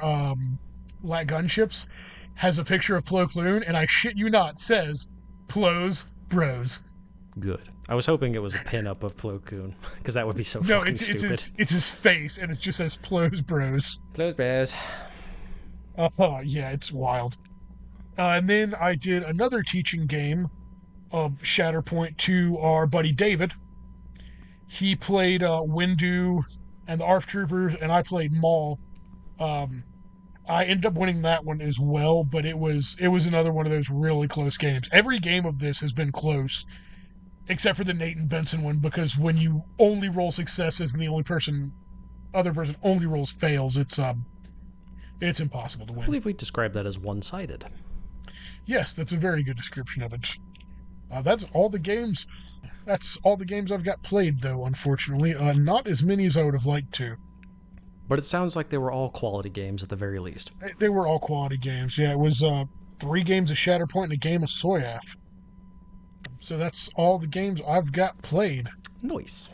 light gunships has a picture of Plo Koon, and I shit you not, says Plo's Bros. Good. I was hoping it was a pin-up of Plo Koon, because that would be so fucking stupid. It's his face, and it just says Plo's Bros. Plo's Bros. Yeah, it's wild. And then I did another teaching game of Shatterpoint to our buddy David. He played Windu and the ARF Troopers, and I played Maul. I ended up winning that one as well, but it was another one of those really close games. Every game of this has been close, except for the Nate and Benson one, because when you only roll successes and the other person only rolls fails, it's impossible to win. I believe we described that as one-sided. Yes, that's a very good description of it. That's all the games I've got played, though, unfortunately. Not as many as I would have liked to. But it sounds like they were all quality games at the very least. They were all quality games, yeah. It was 3 games of Shatterpoint and a game of Soyaf. So that's all the games I've got played. Nice.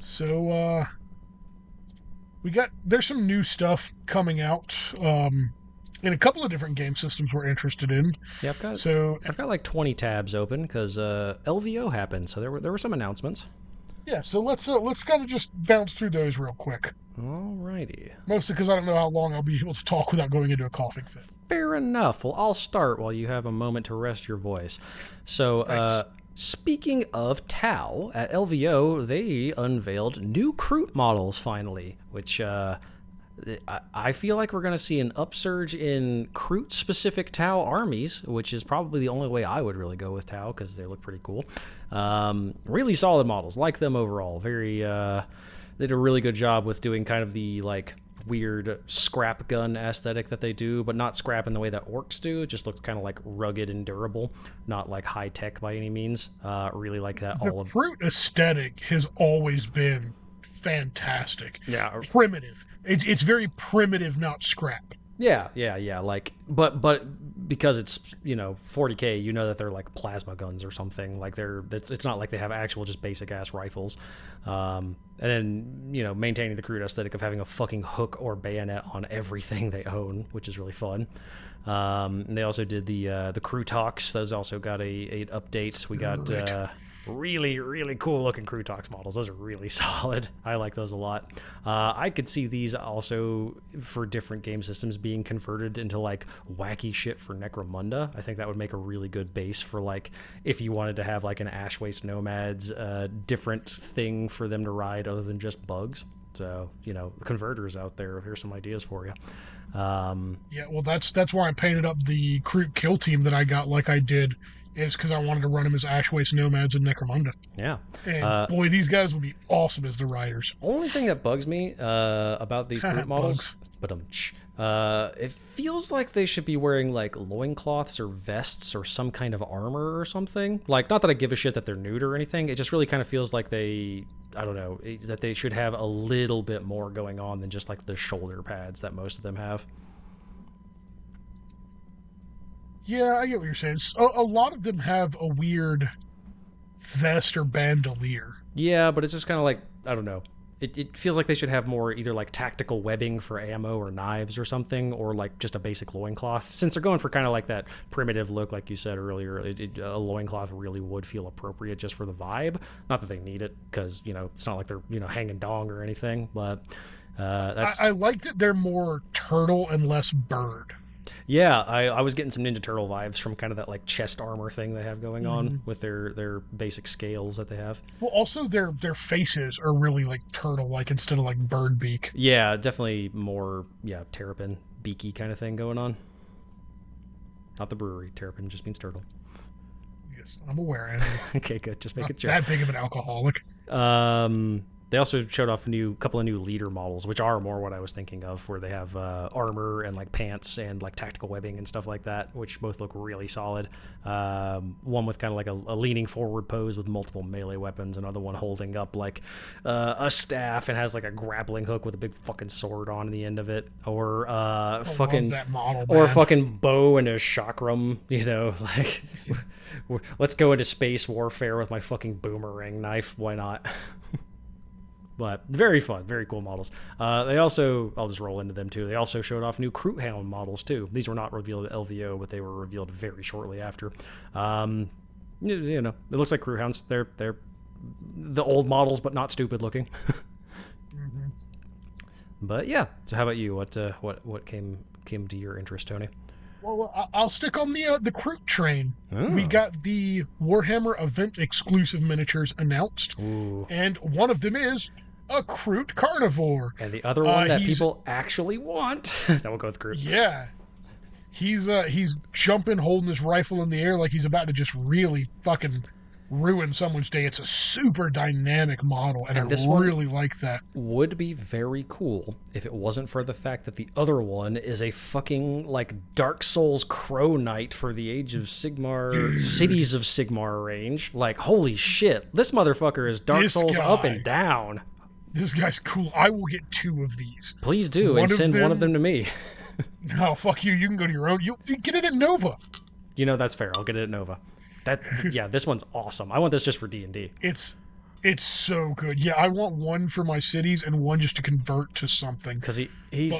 So, there's some new stuff coming out, in a couple of different game systems we're interested in. Yeah, I've got 20 tabs open because, LVO happened. So there were some announcements. Yeah. So let's kind of just bounce through those real quick. Alrighty. Mostly because I don't know how long I'll be able to talk without going into a coughing fit. Fair enough. Well, I'll start while you have a moment to rest your voice. So, speaking of Tau, at LVO, they unveiled new Kroot models finally, which I feel like we're going to see an upsurge in Kroot-specific Tau armies, which is probably the only way I would really go with Tau because they look pretty cool. Really solid models. Like them overall. Very, they did a really good job with doing kind of the, weird scrap gun aesthetic that they do, but not scrap in the way that orcs do. It just looks kind of rugged and durable, not high tech by any means. Really like that. The Kroot aesthetic has always been fantastic. Yeah, primitive. It's very primitive, not scrap. Yeah. But because it's, you know, 40K, you know that they're like plasma guns or something. Like it's not like they have actual just basic ass rifles. And then, you know, maintaining the crude aesthetic of having a fucking hook or bayonet on everything they own, which is really fun. And they also did the crew talks. Those also got a update. We got really, really cool looking crew talks models. Those are really solid. I like those a lot. I could see these also for different game systems being converted into like wacky shit for Necromunda. I think that would make a really good base for like if you wanted to have like an Ashwaste Nomads different thing for them to ride other than just bugs. So, you know, converters out there, here's some ideas for you. Yeah, well, that's why I painted up the Crute Kill team that I got like I did. It's because I wanted to run them as Ashwaste Nomads and Necromunda. Yeah. And boy, these guys would be awesome as the riders. Only thing that bugs me about these Crute models, it feels like they should be wearing like loincloths or vests or some kind of armor or something. Like, not that I give a shit that they're nude or anything. It just really kind of feels like that they should have a little bit more going on than just like the shoulder pads that most of them have. Yeah, I get what you're saying. A lot of them have a weird vest or bandolier. Yeah, but it's just kind of like, I don't know. It feels like they should have more either like tactical webbing for ammo or knives or something, or like just a basic loincloth. Since they're going for kind of like that primitive look, like you said earlier, a loincloth really would feel appropriate just for the vibe. Not that they need it, because, you know, it's not like they're, you know, hanging dong or anything, but I like that they're more turtle and less bird. Yeah, I was getting some Ninja Turtle vibes from kind of that like chest armor thing they have going on with their basic scales that they have. Well, also their faces are really like turtle-like instead of like bird beak. Yeah, definitely more terrapin beaky kind of thing going on. Not the brewery. Terrapin just means turtle. Yes, I'm aware, Andrew. Okay, good. Just make it joke. That big of an alcoholic. They also showed off a couple of new leader models, which are more what I was thinking of, where they have armor and like pants and like tactical webbing and stuff like that, which both look really solid. One with kind of like a leaning forward pose with multiple melee weapons, another one holding up like a staff and has like a grappling hook with a big fucking sword on the end of it, or a fucking bow and a chakram. You know, like let's go into space warfare with my fucking boomerang knife. Why not? But very fun, very cool models. They also, I'll just roll into them too. They also showed off new Crute Hound models too. These were not revealed at LVO, but they were revealed very shortly after. You know, it looks like Crute Hounds. They're the old models, but not stupid looking. Mm-hmm. But yeah. So how about you? What came to your interest, Tony? Well, I'll stick on the Crute train. Oh. We got the Warhammer event exclusive miniatures announced. Ooh. And one of them is a Crute carnivore. And the other one that people actually want. Now we'll go with Crute. Yeah. He's jumping, holding his rifle in the air like he's about to just really fucking ruin someone's day. It's a super dynamic model, and this I really like that. Would be very cool if it wasn't for the fact that the other one is a fucking like Dark Souls Crow Knight for the Age of Sigmar, dude. Cities of Sigmar range. Like, holy shit, this motherfucker is Dark Souls up and down. This guy's cool. I will get two of these. Please do, and send one of them to me. No, fuck you. You can go to your own. You get it at Nova. You know, that's fair. I'll get it at Nova. This one's awesome. I want this just for D&D. It's so good. Yeah, I want one for my cities and one just to convert to something. Because he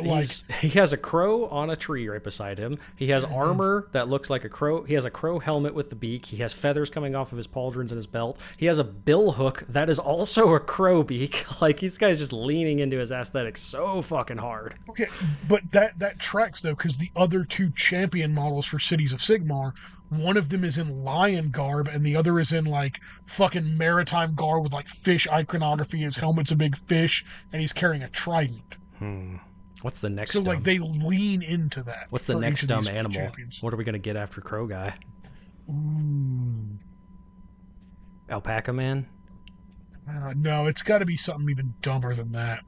has a crow on a tree right beside him. He has armor that looks like a crow. He has a crow helmet with the beak. He has feathers coming off of his pauldrons and his belt. He has a bill hook that is also a crow beak. Like, this guy's just leaning into his aesthetic so fucking hard. Okay, but that tracks, though, because the other two champion models for Cities of Sigmar, one of them is in lion garb and the other is in like fucking maritime garb with like fish iconography. His helmet's a big fish and he's carrying a trident. What's the next dumb? Like they lean into that. What's the next dumb animal champions? What are we going to get after Crow Guy? Ooh. Alpaca Man? No, it's got to be something even dumber than that.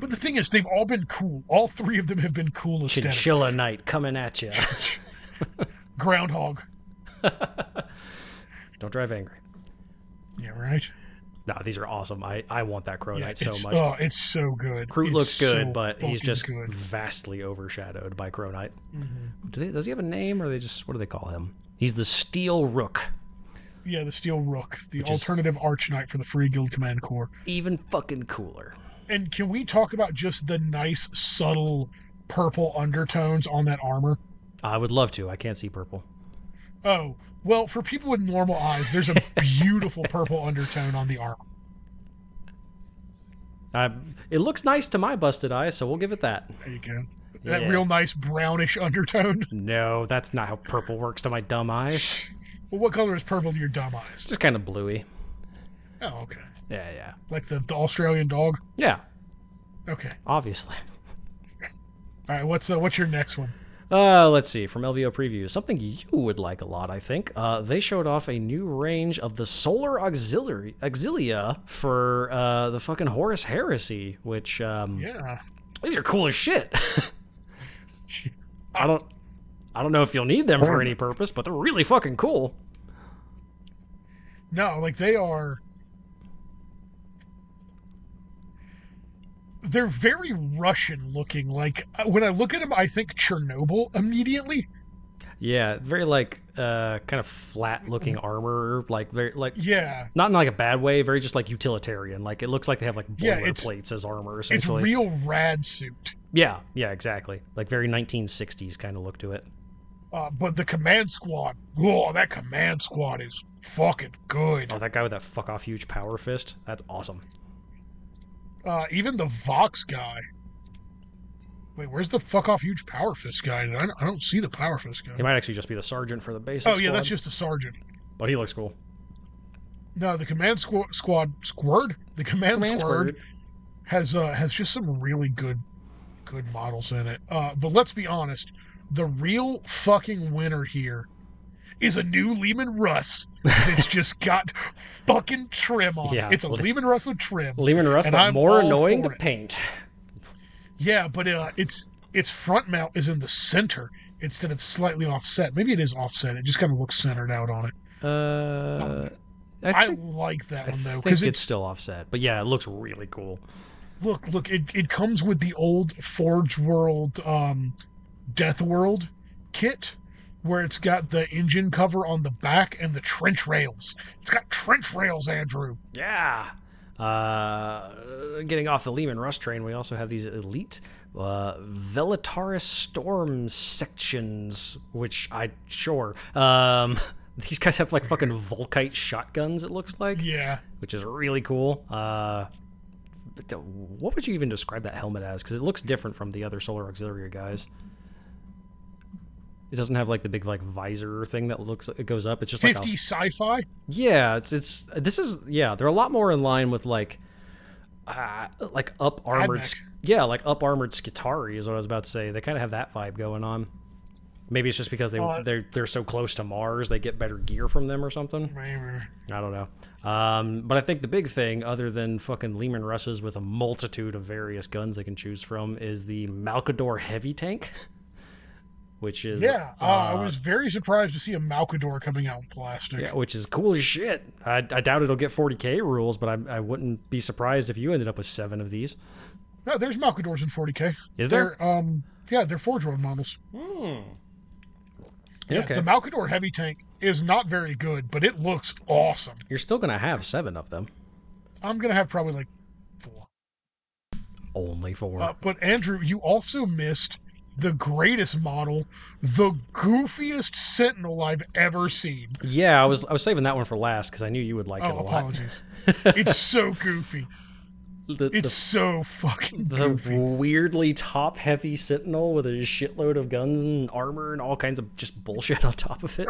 But the thing is, they've all been cool. All three of them have been cool as Chinchilla Knight coming at you. Groundhog. Don't drive angry. Yeah, right. No, these are awesome. I want that Crow Knight so much. Oh, it's so good. Kroot looks good, so but he's just vastly overshadowed by Crow Knight. Mm-hmm. Does he have a name, or are they just, what do they call him? He's the Steel Rook. Yeah, the Steel Rook, the alternative Arch Knight for the Free Guild Command Corps. Even fucking cooler. And can we talk about just the nice, subtle purple undertones on that armor? I would love to. I can't see purple. Oh, well, for people with normal eyes, there's a beautiful purple undertone on the armor. It looks nice to my busted eye, so we'll give it that. There you go. That real nice brownish undertone. No, that's not how purple works to my dumb eyes. Well, what color is purple to your dumb eyes? It's just kind of bluey. Oh, okay. Yeah, yeah. Like the Australian dog? Yeah. Okay. Obviously. All right, what's your next one? Let's see, from LVO Preview. Something you would like a lot, I think. They showed off a new range of the Solar Auxilia for the fucking Horus Heresy, which... These are cool as shit. I don't know if you'll need them for any purpose, but they're really fucking cool. No, like they are... They're very Russian looking. Like when I look at them, I think Chernobyl immediately. Yeah, very like kind of flat looking armor, like very like not in like a bad way, very just like utilitarian. Like it looks like they have like boilerplates as armor. Essentially, it's real rad suit. Yeah, yeah, exactly. Like very 1960s kind of look to it. But the command squad, whoa, that command squad is fucking good. Oh, that guy with that fuck off huge power fist, that's awesome. Even the Vox guy. Wait, where's the fuck off huge power fist guy? I don't see the power fist guy. He might actually just be the sergeant for the base. Oh, yeah, that's just the sergeant. But he looks cool. No, the command squad has just some really good models in it. But let's be honest, the real fucking winner here is a new Lehman Russ that's just got fucking trim on it. It's a Lehman Russ with trim. Lehman Russ, but I'm more annoying to paint. Yeah, but its front mount is in the center instead of slightly offset. Maybe it is offset. It just kind of looks centered out on it. I like that one, though. I think it's still offset. But yeah, it looks really cool. Look, it comes with the old Forge World Death World kit, where it's got the engine cover on the back and the trench rails. It's got trench rails, Andrew. Yeah. Getting off the Lehman Russ train, we also have these elite Velataris Storm sections, which these guys have like fucking Volkite shotguns, it looks like. Yeah. Which is really cool. What would you even describe that helmet as? Because it looks different from the other Solar Auxiliary guys. It doesn't have like the big like visor thing that looks it goes up. It's just 50 like sci-fi. Yeah, they're a lot more in line with like up armored. Yeah, like up armored Skitarii is what I was about to say. They kind of have that vibe going on. Maybe it's just because they're so close to Mars, they get better gear from them or something. Maybe. I don't know. But I think the big thing, other than fucking Lehman Russes with a multitude of various guns they can choose from, is the Malcador heavy tank. Which is I was very surprised to see a Malcador coming out in plastic. Yeah, which is cool as shit. I doubt it'll get 40K rules, but I wouldn't be surprised if you ended up with 7 of these. No, there's Malcadors in 40K. Is there? They're Forge World models. Hmm. Yeah, okay. The Malcador heavy tank is not very good, but it looks awesome. You're still gonna have 7 of them. I'm gonna have probably like 4. Only 4. But Andrew, you also missed the greatest model, the goofiest Sentinel I've ever seen. Yeah, I was saving that one for last because I knew you would like it a lot. Apologies. It's so goofy. It's so fucking goofy. The weirdly top-heavy Sentinel with a shitload of guns and armor and all kinds of just bullshit on top of it.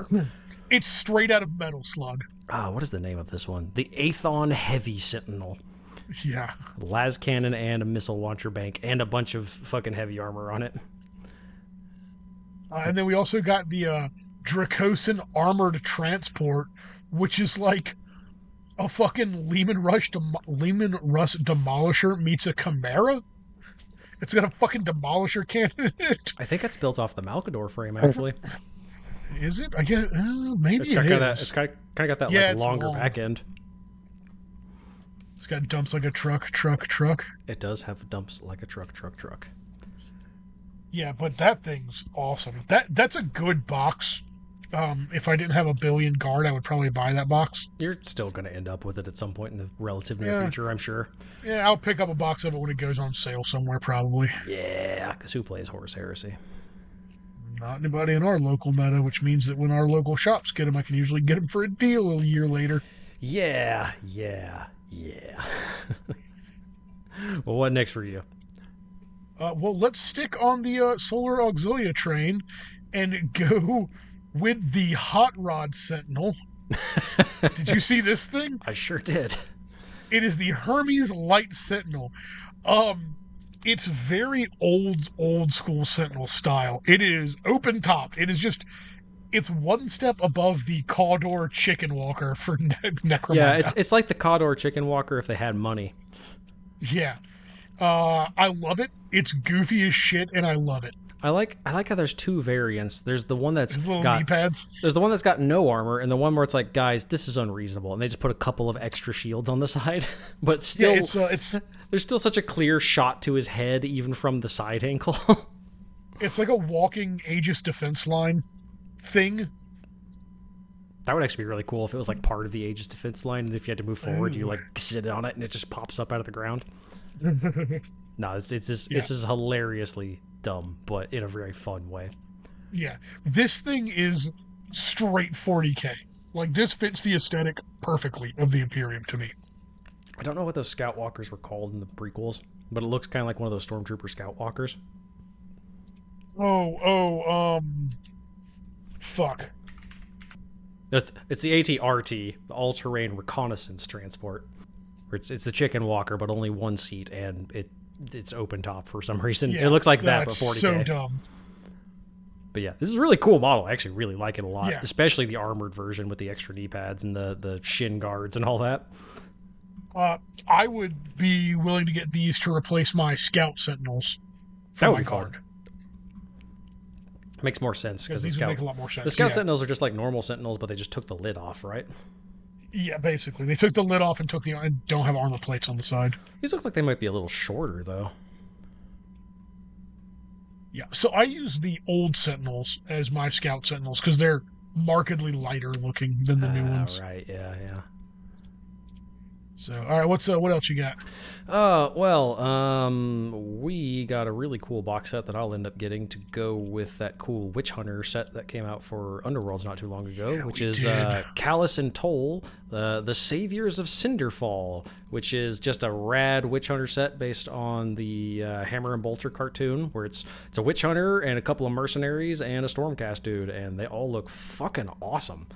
It's straight out of Metal Slug. What is the name of this one? The Aethon Heavy Sentinel. Yeah. Las cannon and a missile launcher bank and a bunch of fucking heavy armor on it. And then we also got the Dracosan Armored Transport, which is like a fucking Lehman Russ Demolisher meets a Chimera. It's got a fucking Demolisher cannon in it. I think that's built off the Malcador frame, actually. Is it? I guess maybe it's got it is. It's kind of got that longer back end. It's got dumps like a truck. It does have dumps like a truck. Yeah, but that thing's awesome. That's a good box. If I didn't have a billion guard, I would probably buy that box. You're still going to end up with it at some point in the relative near future, I'm sure. Yeah, I'll pick up a box of it when it goes on sale somewhere, probably. Yeah, because who plays Horus Heresy? Not anybody in our local meta, which means that when our local shops get them, I can usually get them for a deal a year later. Yeah. Well, what next for you? Well, let's stick on the Solar Auxilia train and go with the Hot Rod Sentinel. Did you see this thing? I sure did. It is the Hermes Light Sentinel. It's very old school Sentinel style. It is open top. It is just, it's one step above the Cawdor Chicken Walker for Necromunda. Yeah, it's like the Cawdor Chicken Walker if they had money. Yeah. I love it. It's goofy as shit, and I love it. I like how there's two variants. There's the one that's got knee pads. There's the one that's got no armor, and the one where it's like, guys, this is unreasonable, and they just put a couple of extra shields on the side. But still, yeah, it's there's still such a clear shot to his head, even from the side ankle. It's like a walking Aegis defense line thing. That would actually be really cool if it was like part of the Aegis defense line, and if you had to move forward, you like sit on it, and it just pops up out of the ground. No, it's just hilariously dumb, but in a very fun way. Yeah, this thing is straight 40k. Like, this fits the aesthetic perfectly of the Imperium to me. I don't know what those Scout Walkers were called in the prequels, but it looks kind of like one of those Stormtrooper Scout Walkers. Fuck. It's the ATRT, the All-Terrain Reconnaissance Transport. It's the Chicken Walker, but only one seat, and it's open top for some reason. Yeah, it looks like that, but 40K. So dumb. But yeah, this is a really cool model. I actually really like it a lot, especially the armored version with the extra knee pads and the shin guards and all that. I would be willing to get these to replace my Scout Sentinels for my card. Makes more sense because these make a lot more sense. The Scout Sentinels are just like normal Sentinels, but they just took the lid off, right? Yeah, basically. They took the lid off and don't have armor plates on the side. These look like they might be a little shorter, though. Yeah, so I use the old Sentinels as my Scout Sentinels because they're markedly lighter looking than the new ones. Right, yeah. So, all right, what else you got? We got a really cool box set that I'll end up getting to go with that cool Witch Hunter set that came out for Underworlds not too long ago, which is Callus and Toll, the Saviors of Cinderfall, which is just a rad Witch Hunter set based on the Hammer and Bolter cartoon, where it's a Witch Hunter and a couple of mercenaries and a Stormcast dude, and they all look fucking awesome.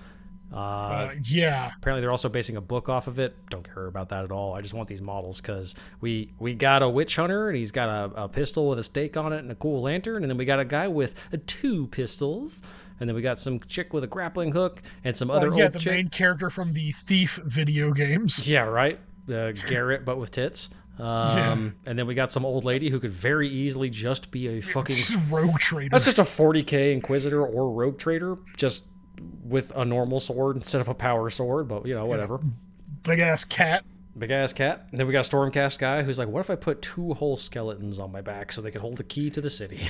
Apparently they're also basing a book off of it. Don't care about that at all. I just want these models because we got a Witch Hunter and he's got a pistol with a stake on it and a cool lantern, and then we got a guy with two pistols, and then we got some chick with a grappling hook and some other old chick. Main character from the Thief video games. Yeah, right. Garrett, but with tits. And then we got some old lady who could very easily just be a fucking rogue trader. That's just a 40k Inquisitor or rogue trader, just with a normal sword instead of a power sword, but whatever. Big ass cat. And then we got a Stormcast guy who's like, what if I put two whole skeletons on my back so they could hold the key to the city?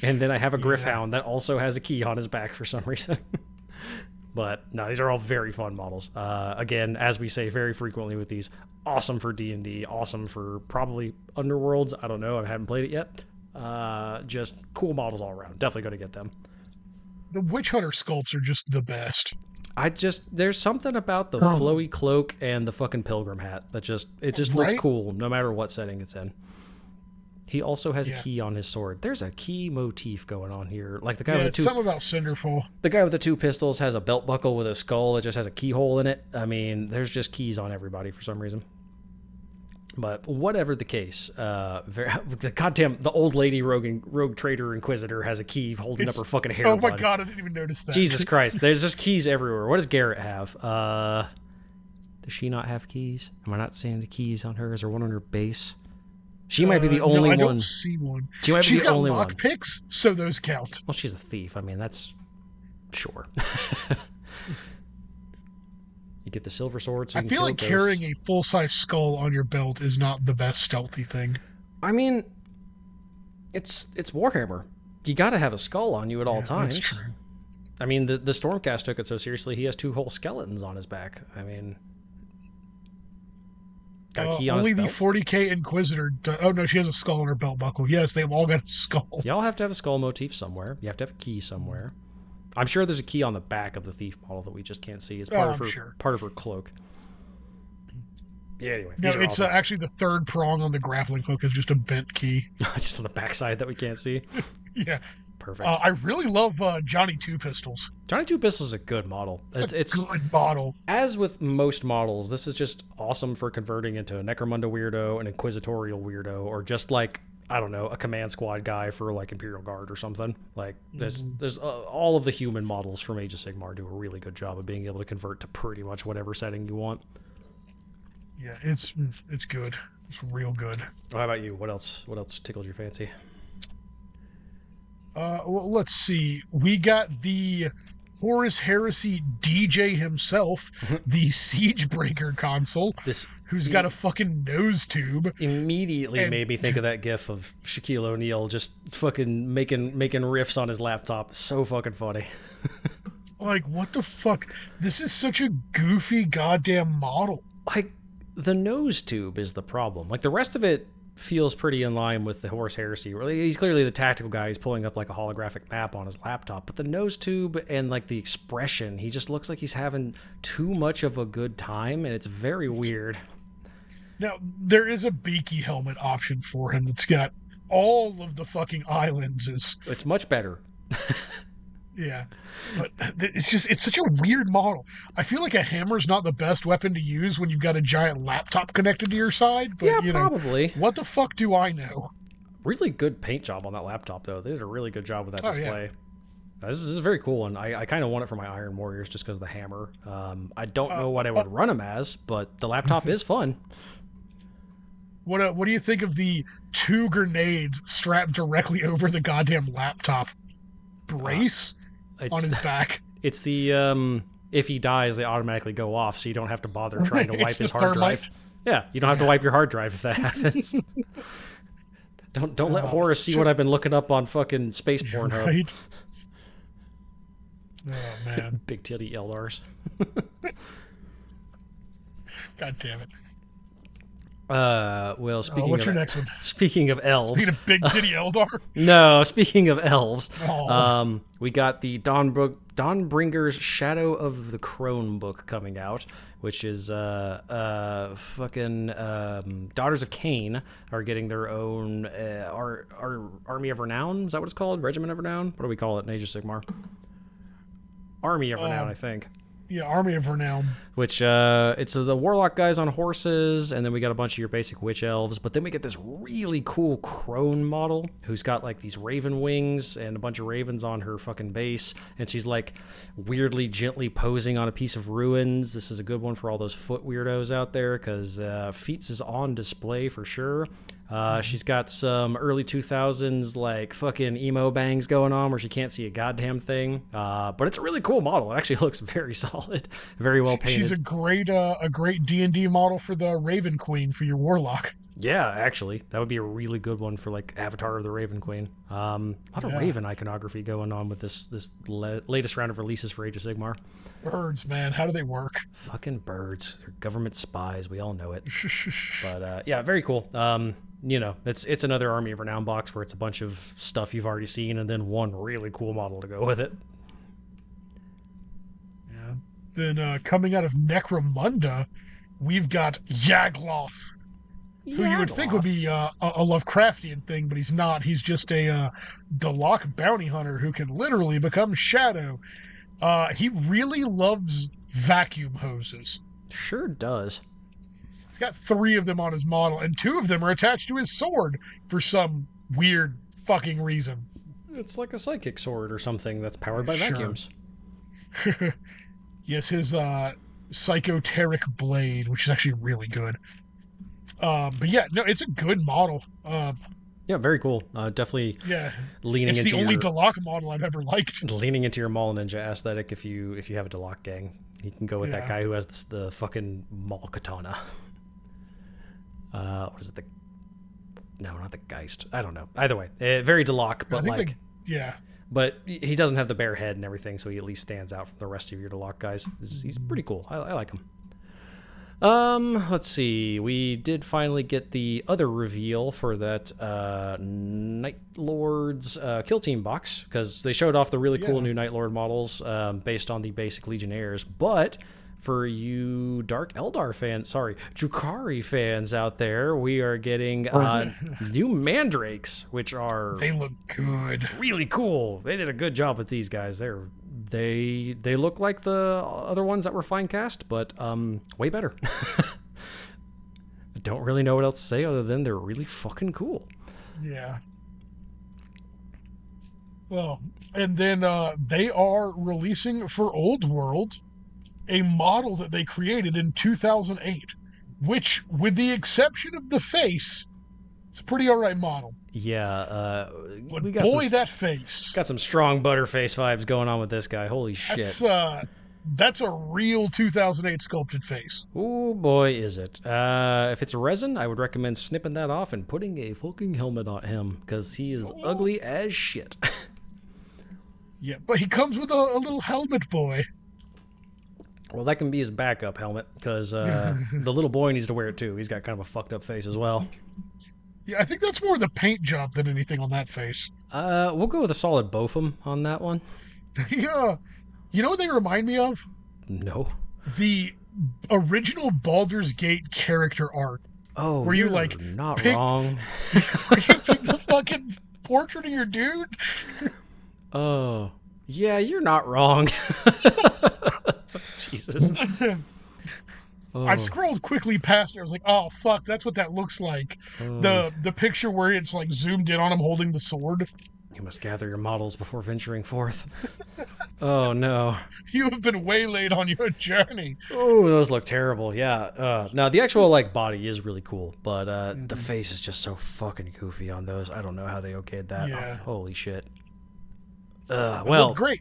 And then I have a Griffhound that also has a key on his back for some reason. But no, these are all very fun models. Again, as we say very frequently with these, awesome for D&D, awesome for probably Underworlds. I don't know. I haven't played it yet. Just cool models all around. Definitely going to get them. The Witch Hunter sculpts are just the best. There's something about the flowy cloak and the fucking pilgrim hat that just looks cool no matter what setting it's in. He also has a key on his sword. There's a key motif going on here. Like the guy with the two. Something about Cinderfall. The guy with the two pistols has a belt buckle with a skull that just has a keyhole in it. I mean, there's just keys on everybody for some reason. But whatever the case, the old lady rogue trader inquisitor has a key holding up her fucking hair. Oh my God, I didn't even notice that. Jesus Christ, there's just keys everywhere. What does Garrett have? Does she not have keys? Am I not seeing the keys on her? Is there one on her base? She might be the only one. I don't see one. She might be the only one. She's got lockpicks, so those count. Well, she's a thief. I mean, that's sure. You get the silver sword. So you can feel like carrying a full-size skull on your belt is not the best stealthy thing. I mean, it's Warhammer. You got to have a skull on you at all times. That's true. I mean, the Stormcast took it so seriously. He has two whole skeletons on his back. I mean, got a key on only his belt. The 40K Inquisitor. Oh no, she has a skull on her belt buckle. Yes, they've all got a skull. Y'all have to have a skull motif somewhere. You have to have a key somewhere. I'm sure there's a key on the back of the thief model that we just can't see. It's part of her cloak. Yeah, anyway. No, it's actually the third prong on the grappling hook is just a bent key. Just on the backside that we can't see? Yeah. Perfect. I really love Johnny Two Pistols. Johnny Two Pistols is a good model. It's a good model. As with most models, this is just awesome for converting into a Necromunda weirdo, an Inquisitorial weirdo, or just like, I don't know, a command squad guy for like Imperial Guard or something. Like there's all of the human models from Age of Sigmar do a really good job of being able to convert to pretty much whatever setting you want. Yeah, it's good. It's real good. Well, how about you? What else tickled your fancy? Well, let's see. We got the Horus Heresy DJ himself, the Siegebreaker console, who's got a fucking nose tube. Immediately made me think of that gif of Shaquille O'Neal just fucking making riffs on his laptop. So fucking funny. Like, what the fuck? This is such a goofy goddamn model. Like, the nose tube is the problem. Like, the rest of it feels pretty in line with the Horus Heresy. He's clearly the tactical guy. He's pulling up like a holographic map on his laptop, but the nose tube and like the expression, he just looks like he's having too much of a good time, and it's very weird. Now, there is a beaky helmet option for him that's got all of the fucking eye lenses. It's much better. Yeah, but it's such a weird model. I feel like a hammer's not the best weapon to use when you've got a giant laptop connected to your side. But, yeah, probably. What the fuck do I know? Really good paint job on that laptop, though. They did a really good job with that display. Yeah. This is a very cool one. I kind of want it for my Iron Warriors just because of the hammer. I don't know what I would run them as, but the laptop is fun. What do you think of the two grenades strapped directly over the goddamn laptop brace? On his back. It's the, if he dies, they automatically go off, so you don't have to bother trying to wipe his hard drive. Yeah, you don't have to wipe your hard drive if that happens. Don't let Horace see what I've been looking up on fucking space porn. Right. Oh, man. Big titty Eldars. God damn it. Well, speaking of elves, speaking of big titty Eldar. No, speaking of elves, we got the Dawnbringer's Shadow of the Crone book coming out, which is Daughters of Cain are getting their own Army of Renown. Is that what it's called? Regiment of Renown? What do we call it in Age of Sigmar? Army of Renown, I think. Yeah, Army of Renown. Which, it's the Warlock guys on horses, and then we got a bunch of your basic Witch Elves, but then we get this really cool Crone model who's got, like, these raven wings and a bunch of ravens on her fucking base, and she's, like, weirdly gently posing on a piece of ruins. This is a good one for all those foot weirdos out there, because Feats is on display for sure. She's got some early 2000s like fucking emo bangs going on where she can't see a goddamn thing, but it's a really cool model. It actually looks very solid, very well painted. She's a great D&D model for the Raven Queen for your Warlock. Yeah, actually that would be a really good one for like Avatar of the Raven Queen. A lot of Raven iconography going on with this latest round of releases for Age of Sigmar. Birds, man, how do they work? Fucking birds. They're government spies, we all know it. But yeah, very cool. You know, it's another Army of Renown box where it's a bunch of stuff you've already seen and then one really cool model to go with it. Yeah. Then coming out of Necromunda, we've got Yagloth, who you would think would be a Lovecraftian thing, but he's not. He's just a Dalac bounty hunter who can literally become Shadow. He really loves vacuum hoses. Sure does. He's got three of them on his model, and two of them are attached to his sword for some weird fucking reason. It's like a psychic sword or something that's powered by vacuums. Yes, his psychoteric blade, which is actually really good. But yeah, no, it's a good model. Yeah, very cool. Definitely. Yeah, it's the only Dalac model I've ever liked. Leaning into your Mall Ninja aesthetic if you have a Dalac gang. He can go with that guy who has the fucking Maul Katana. What is it? No, not the Geist. I don't know. Either way, very Delac, but like... But he doesn't have the bare head and everything, so he at least stands out from the rest of your Delac guys. He's pretty cool. I like him. Let's see. We did finally get the other reveal for that Night Lord's Kill Team box, because they showed off the really cool new Night Lord models based on the basic Legionnaires. But for you Dark Eldar fans, sorry, Drukhari fans out there, we are getting new Mandrakes, which are... They look good. Really cool. They did a good job with these guys. They look like the other ones that were fine cast, but way better. I don't really know what else to say other than they're really fucking cool. Yeah. Well, and then they are releasing for Old World a model that they created in 2008, which, with the exception of the face, it's a pretty all right model. Yeah, but we got that face. Got some strong Butterface vibes going on with this guy. Holy shit. That's a real 2008 sculpted face. Oh boy, is it. If it's resin, I would recommend snipping that off and putting a fucking helmet on him, because he is ugly as shit. Yeah, but he comes with a little helmet boy. Well, that can be his backup helmet, because the little boy needs to wear it too. He's got kind of a fucked up face as well. Yeah, I think that's more the paint job than anything on that face. We'll go with a solid Bophum on that one. You know what they remind me of? No. The original Baldur's Gate character art. Oh, were you like not wrong? Were you the fucking portrait of your dude? Oh, yeah, you're not wrong. Jesus. Oh. I scrolled quickly past it. I was like, oh, fuck, that's what that looks like. Oh. The picture where it's like zoomed in on him holding the sword. You must gather your models before venturing forth. Oh, no. You have been waylaid on your journey. Oh, those look terrible. Yeah. Now, the actual like body is really cool, but the face is just so fucking goofy on those. I don't know how they okayed that. Yeah. Oh, holy shit. Well, great.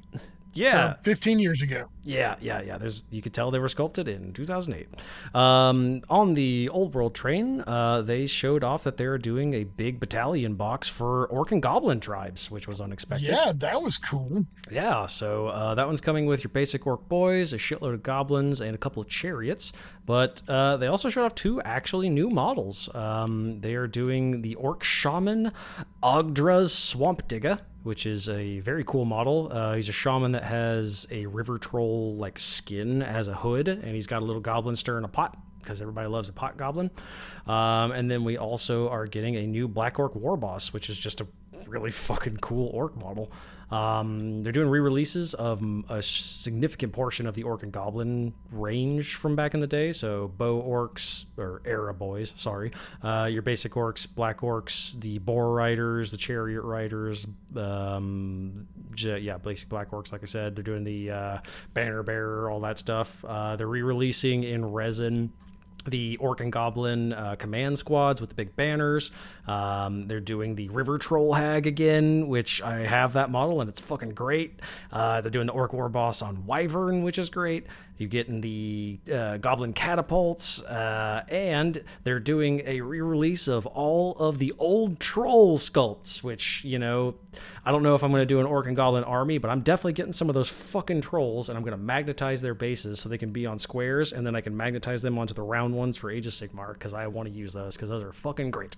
Yeah. 15 years ago. Yeah. You could tell they were sculpted in 2008. On the Old World train, they showed off that they were doing a big battalion box for Orc and Goblin tribes, which was unexpected. Yeah, that was cool. Yeah, so that one's coming with your basic Orc boys, a shitload of Goblins, and a couple of Chariots. But they also showed off two actually new models. They are doing the Orc Shaman, Ogdra's Swamp Digger, which is a very cool model. He's a shaman that has a river troll like skin as a hood, and he's got a little goblin stirring a pot, because everybody loves a pot goblin. And then we also are getting a new Black Orc War Boss, which is just a really fucking cool orc model. They're doing re-releases of a significant portion of the Orc and Goblin range from back in the day. So Bow Orcs, or Era Boys, sorry. Your basic orcs, Black Orcs, the Boar Riders, the Chariot Riders. Basic Black Orcs, like I said. They're doing the Banner Bearer, all that stuff. They're re-releasing in resin the Orc and Goblin command squads with the big banners. They're doing the River Troll Hag again, which I have that model, and it's fucking great. They're doing the Orc War Boss on Wyvern, which is great. You get in the Goblin Catapults, and they're doing a re-release of all of the old troll sculpts, which, you know, I don't know if I'm going to do an Orc and Goblin army, but I'm definitely getting some of those fucking trolls, and I'm going to magnetize their bases so they can be on squares, and then I can magnetize them onto the round ones for Age of Sigmar, because I want to use those, because those are fucking great.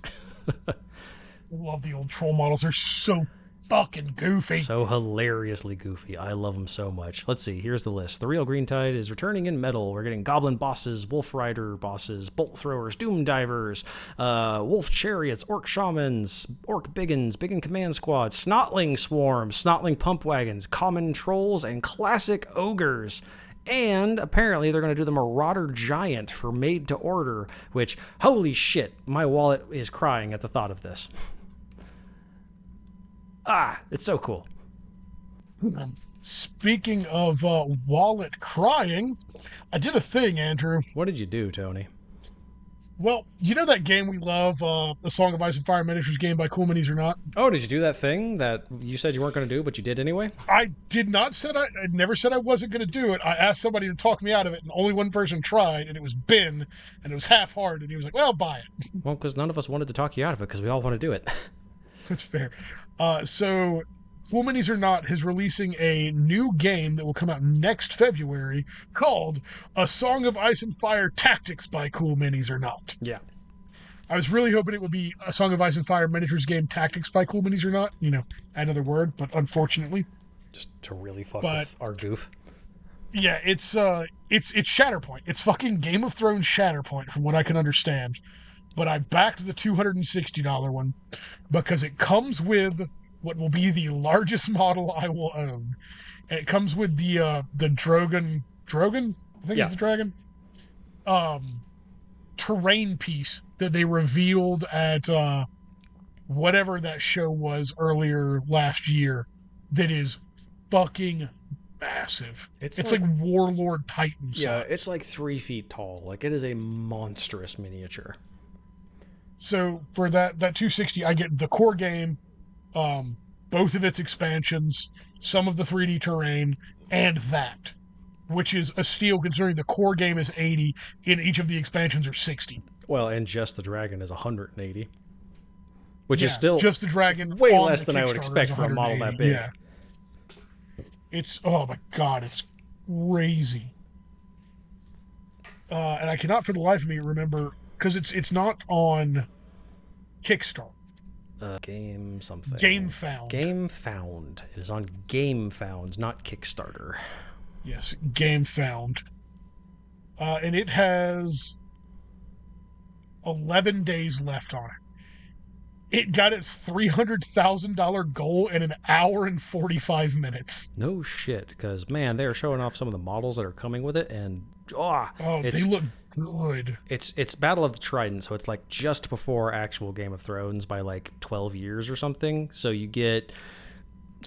Love the old troll models. They're so fucking goofy. So hilariously goofy. I love them so much. Let's see. Here's the list. The Real Green Tide is returning in metal. We're getting Goblin Bosses, Wolf Rider Bosses, Bolt Throwers, Doom Divers, Wolf Chariots, Orc Shamans, Orc Biggins, Biggin Command Squad, Snotling Swarms, Snotling Pump Wagons, Common Trolls, and Classic Ogres. And apparently they're going to do the Marauder Giant for Made to Order, which, holy shit, my wallet is crying at the thought of this. Ah, it's so cool. Speaking of wallet crying, I did a thing, Andrew. What did you do, Tony? Well, you know that game we love, the Song of Ice and Fire Miniatures game by Cool Minis or Not? Oh, did you do that thing that you said you weren't going to do, but you did anyway? I did not said I never said I wasn't going to do it. I asked somebody to talk me out of it, and only one person tried, and it was Ben, and it was half-hard, and he was like, well, buy it. Well, because none of us wanted to talk you out of it, because we all want to do it. That's fair. So Cool Minis or Not is releasing a new game that will come out next February called A Song of Ice and Fire Tactics by Cool Minis or Not. Yeah. I was really hoping it would be A Song of Ice and Fire Miniatures Game Tactics by Cool Minis or Not. You know, another word, but unfortunately. Just to really fuck with our goof. Yeah, it's Shatterpoint. It's fucking Game of Thrones Shatterpoint from what I can understand. But I backed the $260 one because it comes with what will be the largest model I will own. And it comes with the Drogon? I think it's the dragon. Terrain piece that they revealed at whatever that show was earlier last year that is fucking massive. It's like Warlord Titan size. Yeah, it's like 3 feet tall. Like, it is a monstrous miniature. So for that 260, I get the core game, both of its expansions, some of the 3D terrain, and that, which is a steal considering the core game is 80 and each of the expansions are 60. Well, and just the dragon is 180, which is still just the dragon way less than I would expect for a model that big. Yeah. It's oh my god, it's crazy. And I cannot for the life of me remember. Because it's not on Kickstarter. Game something. GameFound. GameFound. It is on GameFound, not Kickstarter. Yes, GameFound. And it has 11 days left on it. It got its $300,000 goal in an hour and 45 minutes. No shit, because, man, they are showing off some of the models that are coming with it, and they look good. It's Battle of the Trident, so it's like just before actual Game of Thrones by like 12 years or something. So you get,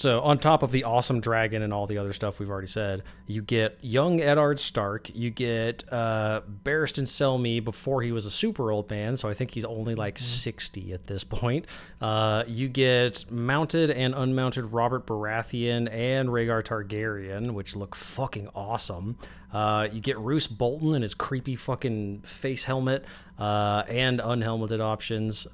on top of the awesome dragon and all the other stuff we've already said, you get young Eddard Stark, you get Barristan Selmy before he was a super old man, so I think he's only like 60 at this point. You get mounted and unmounted Robert Baratheon and Rhaegar Targaryen, which look fucking awesome. You get Roose Bolton and his creepy fucking face helmet and unhelmeted options.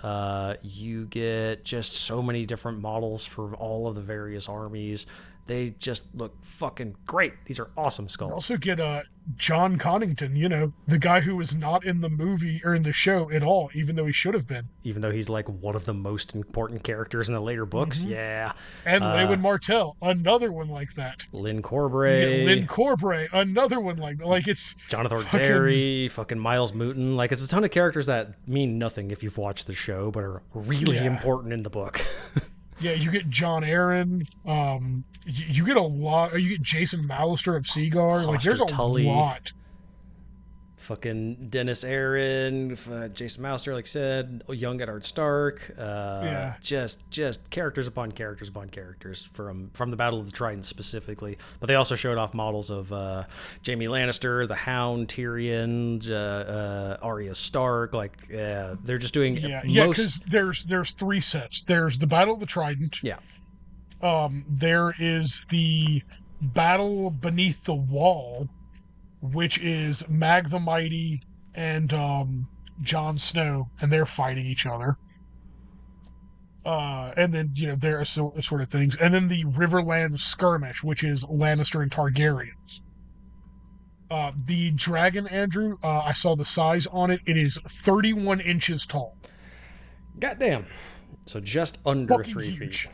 You get just so many different models for all of the various armies. They just look fucking great. These are awesome skulls. You also get John Connington, you know, the guy who was not in the movie or in the show at all, even though he should have been. Even though he's like one of the most important characters in the later books. Mm-hmm. Yeah. And Lewin Martell, another one like that. Lynn Corbray. Lynn Corbray, another one like that. Like, it's Jonathan Orderi, fucking Miles Mouton. Like, it's a ton of characters that mean nothing if you've watched the show, but are really important in the book. Yeah, you get John Aaron. You get a lot. You get Jason Malister of Seagar. Like, there's a Tully, lot. Fucking Dennis Aaron, Jason Malister, like I said, young Eddard Stark. Just characters upon characters upon characters from the Battle of the Trident specifically. But they also showed off models of Jaime Lannister, the Hound, Tyrion, Arya Stark. Like, they're just doing because there's three sets. There's the Battle of the Trident. Yeah. There is the Battle Beneath the Wall, which is Mag the Mighty and Jon Snow, and they're fighting each other. And then, you know, there are sort of things. And then the Riverlands Skirmish, which is Lannister and Targaryens. The dragon, Andrew, I saw the size on it. It is 31 inches tall. Goddamn. So just under fucking 3 feet. Huge.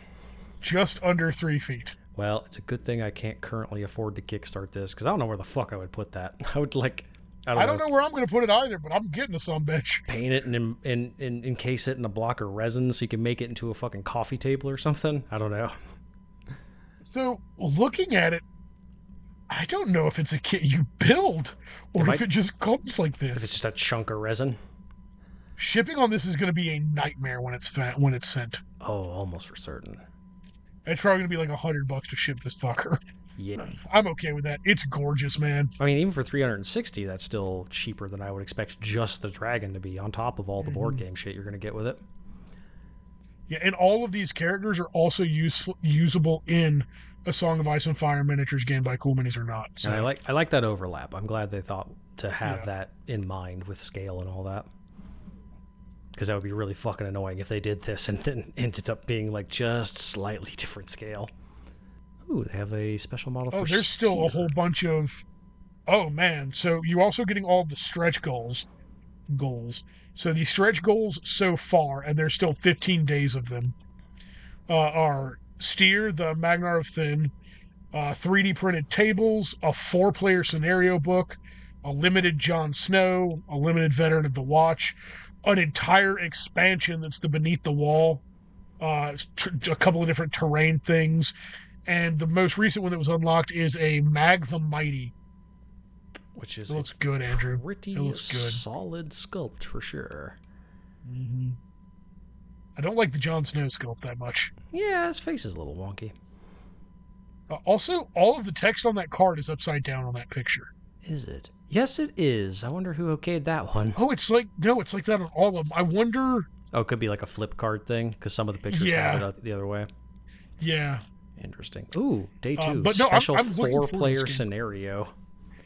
Just under 3 feet. Well, it's a good thing I can't currently afford to kickstart this, because I don't know where the fuck I would put that. I would like... I don't know where I'm going to put it either, but I'm getting to some bitch. Paint it and encase it in a block of resin so you can make it into a fucking coffee table or something. I don't know. So, looking at it, I don't know if it's a kit you build or if it just comes like this. It's just a chunk of resin. Shipping on this is going to be a nightmare when it's sent. Oh, almost for certain. It's probably going to be like $100 to ship this fucker. Yeah. I'm okay with that. It's gorgeous, man. I mean, even for $360, that's still cheaper than I would expect just the dragon to be, on top of all the board game shit you're going to get with it. Yeah, and all of these characters are also usable in a Song of Ice and Fire miniatures game by Cool Minis or not. So. And I like that overlap. I'm glad they thought to have that in mind with scale and all that. Because that would be really fucking annoying if they did this and then ended up being like just slightly different scale. Ooh, they have a special model for there's still a whole bunch of... Oh, man. So you're also getting all the stretch goals. So the stretch goals so far, and there's still 15 days of them, are Steer, the Magnar of Thin, 3D printed tables, a 4-player scenario book, a limited Jon Snow, a limited Veteran of the Watch, an entire expansion that's the Beneath the Wall, a couple of different terrain things, and the most recent one that was unlocked is a Mag the Mighty. Which is looks good, Andrew. Pretty solid sculpt for sure. Mm-hmm. I don't like the Jon Snow sculpt that much. Yeah, his face is a little wonky. Also, all of the text on that card is upside down on that picture. Is it? Yes, it is. I wonder who okayed that one. Oh, it's like that on all of them. I wonder. Oh, it could be like a flip card thing because some of the pictures have it the other way. Yeah. Interesting. Ooh, day 2 special I'm 4-player scenario.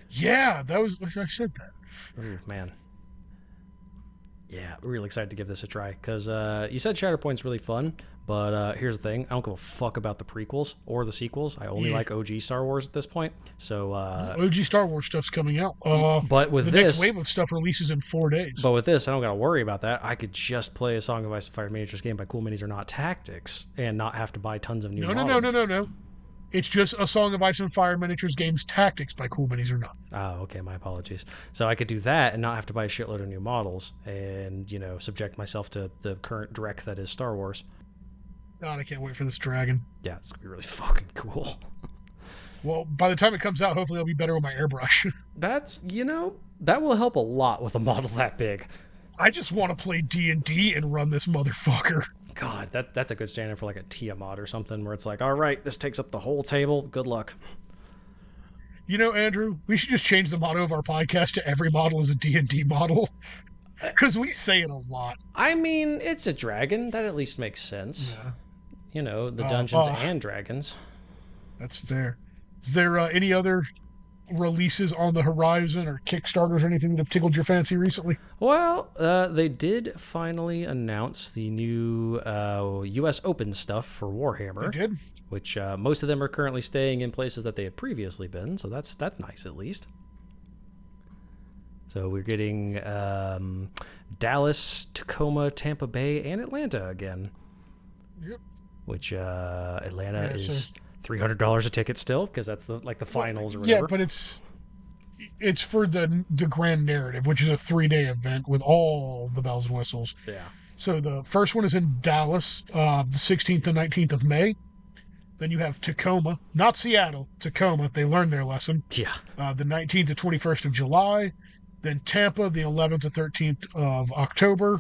Yeah, that was I said that. Ooh, man. Yeah, really excited to give this a try because you said Shatterpoint's really fun, but here's the thing: I don't give a fuck about the prequels or the sequels. I only like OG Star Wars at this point. So OG Star Wars stuff's coming out, but with this next wave of stuff releases in 4 days. But with this, I don't got to worry about that. I could just play a Song of Ice and Fire miniatures game by Cool Minis or Not Tactics and not have to buy tons of new models. No. It's just a Song of Ice and Fire miniatures games Tactics by Cool Minis or Not. Oh, okay. My apologies. So I could do that and not have to buy a shitload of new models and, subject myself to the current dreck that is Star Wars. God, I can't wait for this dragon. Yeah, it's going to be really fucking cool. Well, by the time it comes out, hopefully I'll be better with my airbrush. That's, that will help a lot with a model that big. I just want to play D&D and run this motherfucker. God, that's a good standard for like a Tiamat or something where it's like, all right, this takes up the whole table. Good luck. Andrew, we should just change the motto of our podcast to every model is a D&D model because we say it a lot. I mean, it's a dragon. That at least makes sense. Yeah. The Dungeons and Dragons. That's fair. Is there any other releases on the horizon or Kickstarters or anything that have tickled your fancy recently? Well, they did finally announce the new U.S. Open stuff for Warhammer. They did. Which most of them are currently staying in places that they had previously been, so that's nice at least. So we're getting Dallas, Tacoma, Tampa Bay, and Atlanta again. Yep. Which Atlanta is... So $300 a ticket still, because that's the finals or whatever. Yeah, but it's for the Grand Narrative, which is a 3-day event with all the bells and whistles. Yeah. So the first one is in Dallas, the 16th and 19th of May. Then you have Tacoma, not Seattle, Tacoma. They learned their lesson. Yeah. The 19th to 21st of July. Then Tampa, the 11th to 13th of October.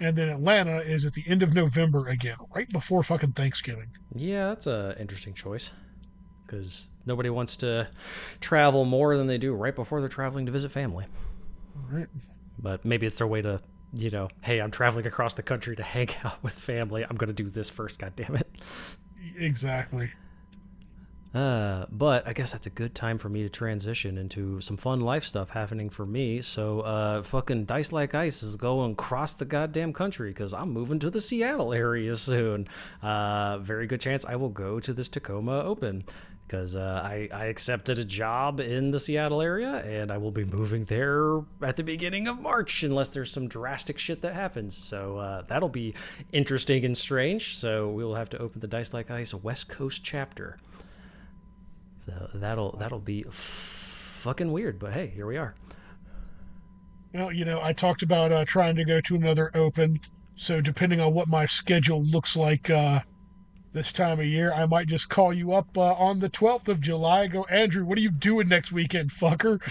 And then Atlanta is at the end of November again, right before fucking Thanksgiving. Yeah, that's an interesting choice because nobody wants to travel more than they do right before they're traveling to visit family. Right. But maybe it's their way to, hey, I'm traveling across the country to hang out with family. I'm going to do this first, goddammit. Exactly. But I guess that's a good time for me to transition into some fun life stuff happening for me. So, fucking Dice Like Ice is going across the goddamn country because I'm moving to the Seattle area soon. Very good chance I will go to this Tacoma Open because I accepted a job in the Seattle area and I will be moving there at the beginning of March unless there's some drastic shit that happens. So that'll be interesting and strange. So we will have to open the Dice Like Ice West Coast chapter. So that'll be fucking weird, but hey, here we are. Well, I talked about trying to go to another open, so depending on what my schedule looks like this time of year, I might just call you up on the 12th of July and go, Andrew, what are you doing next weekend, fucker?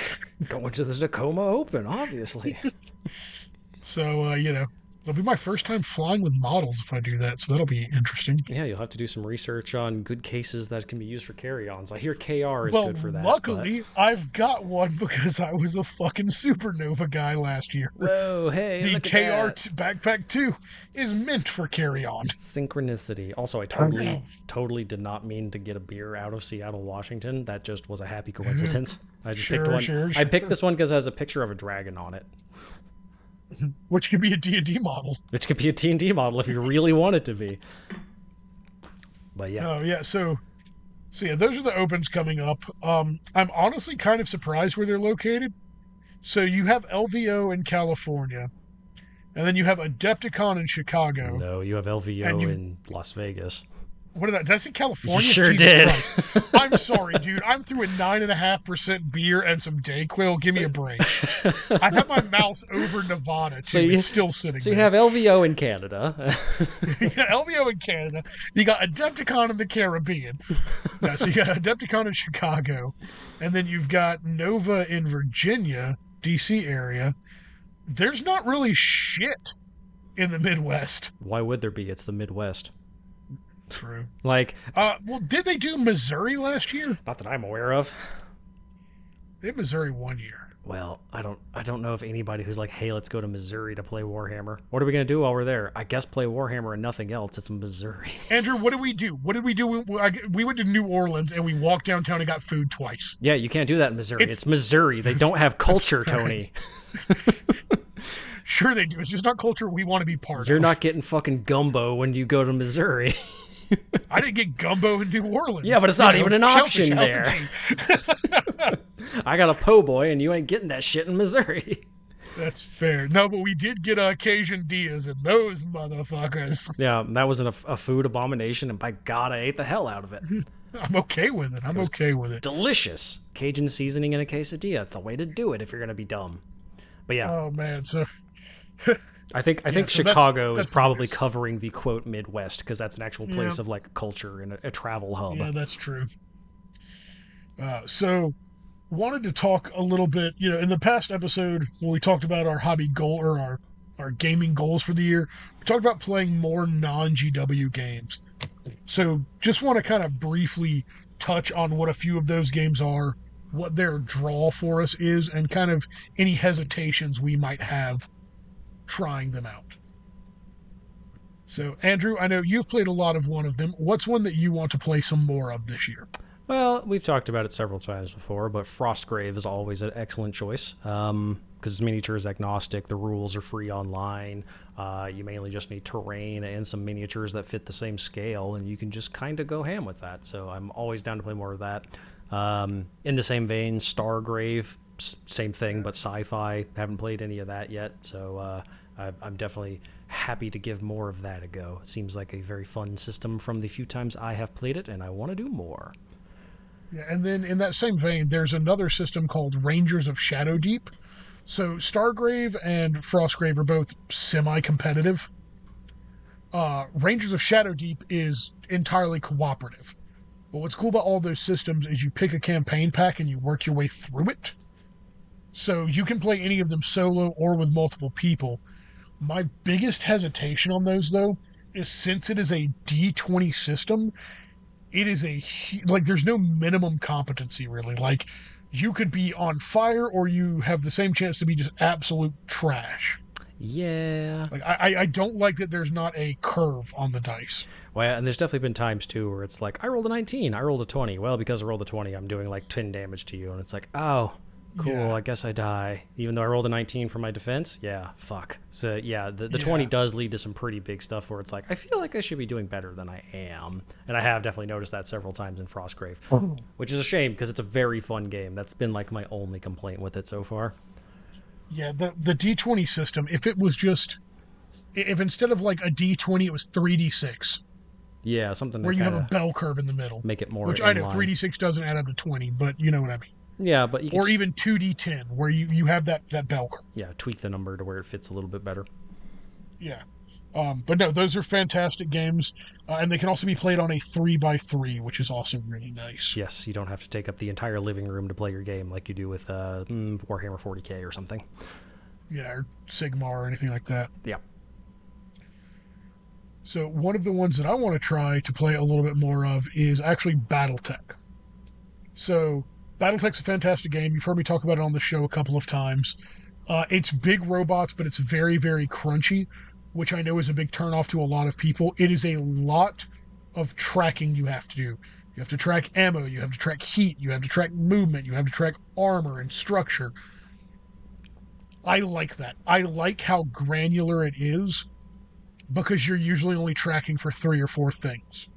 Going to the Tacoma Open, obviously. So, It'll be my first time flying with models if I do that, so that'll be interesting. Yeah, you'll have to do some research on good cases that can be used for carry-ons. I hear KR is good for that. Well, luckily, I've got one because I was a fucking supernova guy last year. Whoa, hey, the KR Backpack 2 is meant for carry-on. Synchronicity. Also, I totally did not mean to get a beer out of Seattle, Washington. That just was a happy coincidence. I just picked one. I picked this one because it has a picture of a dragon on it. Which could be a D&D model. Which could be a D&D model if you really want it to be. But yeah. Oh, yeah. So yeah, those are the opens coming up. I'm honestly kind of surprised where they're located. So you have LVO in California, and then you have Adepticon in Chicago. No, you have LVO in Las Vegas. What did I say California? You sure did. I'm sorry, dude. I'm through a 9.5% beer and some Dayquil. Give me a break. I have my mouth over Nevada, too. So it's still sitting there. So you have LVO in Canada. You got LVO in Canada. You got Adepticon in the Caribbean. No, so you got Adepticon in Chicago. And then you've got Nova in Virginia, D.C. area. There's not really shit in the Midwest. Why would there be? It's the Midwest. True. Like, did they do Missouri last year? Not that I'm aware of. They had Missouri one year. Well, I don't know if anybody who's like, hey, let's go to Missouri to play Warhammer. What are we gonna do while we're there? I guess play Warhammer and nothing else. It's Missouri. Andrew, what do we do? What did we do? We went to New Orleans and we walked downtown and got food twice. Yeah, you can't do that in Missouri. It's Missouri. They don't have culture, Tony. Sure they do. It's just not culture we want to be part of. You're not getting fucking gumbo when you go to Missouri. I didn't get gumbo in New Orleans. Yeah, but it's not even an option there. I got a po' boy, and you ain't getting that shit in Missouri. That's fair. No, but we did get Cajun Diaz and those motherfuckers. Yeah, that was a food abomination, and by God, I ate the hell out of it. I'm okay with it. Delicious. Cajun seasoning in a quesadilla. That's the way to do it if you're going to be dumb. But yeah. Oh, man, so... I think Chicago that's is probably serious. Covering the quote Midwest because that's an actual place of like culture and a travel hub. Yeah, that's true. So wanted to talk a little bit, in the past episode when we talked about our hobby goal or our gaming goals for the year, we talked about playing more non-GW games. So just want to kind of briefly touch on what a few of those games are, what their draw for us is, and kind of any hesitations we might have trying them out. So, Andrew, I know you've played a lot of one of them. What's one that you want to play some more of this year? Well, we've talked about it several times before, but Frostgrave is always an excellent choice because miniature is agnostic. The rules are free online. You mainly just need terrain and some miniatures that fit the same scale, and you can just kind of go ham with that. So I'm always down to play more of that. In the same vein, Stargrave, same thing, but sci-fi. Haven't played any of that yet, so I'm definitely happy to give more of that a go. It seems like a very fun system from the few times I have played it, and I want to do more. Yeah, and then in that same vein, there's another system called Rangers of Shadowdeep. So Stargrave and Frostgrave are both semi-competitive. Rangers of Shadowdeep is entirely cooperative. But what's cool about all those systems is you pick a campaign pack and you work your way through it. So you can play any of them solo or with multiple people. My biggest hesitation on those, though, is since it is a D20 system, it is there's no minimum competency, really. Like, you could be on fire or you have the same chance to be just absolute trash. Yeah. Like, I don't like that there's not a curve on the dice. Well, and there's definitely been times, too, where it's like, I rolled a 19, I rolled a 20. Well, because I rolled a 20, I'm doing, 10 damage to you. And it's like, oh... Cool, yeah. I guess I die. Even though I rolled a 19 for my defense? Yeah, fuck. So, yeah, the 20 does lead to some pretty big stuff where it's like, I feel like I should be doing better than I am. And I have definitely noticed that several times in Frostgrave, which is a shame because it's a very fun game. That's been, my only complaint with it so far. Yeah, the D20 system, if it was just... If instead of, a D20, it was 3D6. Yeah, something where you have a bell curve in the middle. Make it more Which I know, line. 3D6 doesn't add up to 20, but you know what I mean. Yeah, but or even 2d10, where you have that bell curve. Yeah, tweak the number to where it fits a little bit better. Yeah, but no, those are fantastic games, and they can also be played on a 3x3, which is also really nice. Yes, you don't have to take up the entire living room to play your game like you do with Warhammer 40K or something. Yeah, or Sigmar or anything like that. Yeah. So one of the ones that I want to try to play a little bit more of is actually BattleTech. So BattleTech's a fantastic game. You've heard me talk about it on the show a couple of times. It's big robots, but it's very, very crunchy, which I know is a big turnoff to a lot of people. It is a lot of tracking you have to do. You have to track ammo, you have to track heat, you have to track movement, you have to track armor and structure. I like that. I like how granular it is, because you're usually only tracking for 3 or 4 things.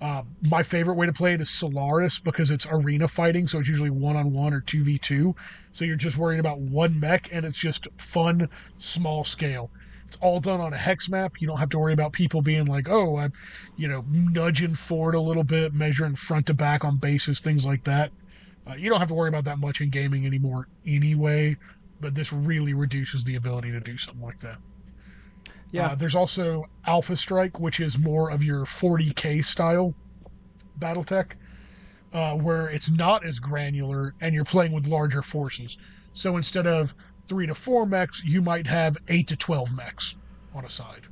My favorite way to play it is Solaris, because it's arena fighting, so it's usually 1-on-1 or 2v2. So you're just worrying about one mech, and it's just fun, small scale. It's all done on a hex map. You don't have to worry about people being like, oh, I'm, nudging forward a little bit, measuring front to back on bases, things like that. You don't have to worry about that much in gaming anymore anyway, but this really reduces the ability to do something like that. Yeah. There's also Alpha Strike, which is more of your 40K style BattleTech, where it's not as granular and you're playing with larger forces. So instead of 3 to 4 mechs, you might have 8 to 12 mechs on a side.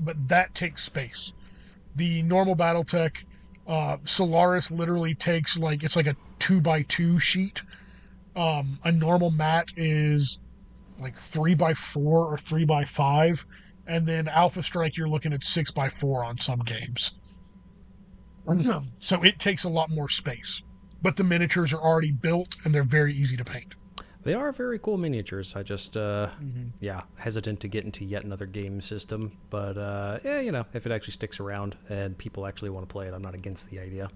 But that takes space. The normal BattleTech, Solaris literally takes it's like a 2x2 sheet. A normal mat is 3x4 or 3x5, and then Alpha Strike, you're looking at 6x4 on some games. So it takes a lot more space, but the miniatures are already built and they're very easy to paint. They are very cool miniatures. I just, hesitant to get into yet another game system, but if it actually sticks around and people actually want to play it, I'm not against the idea.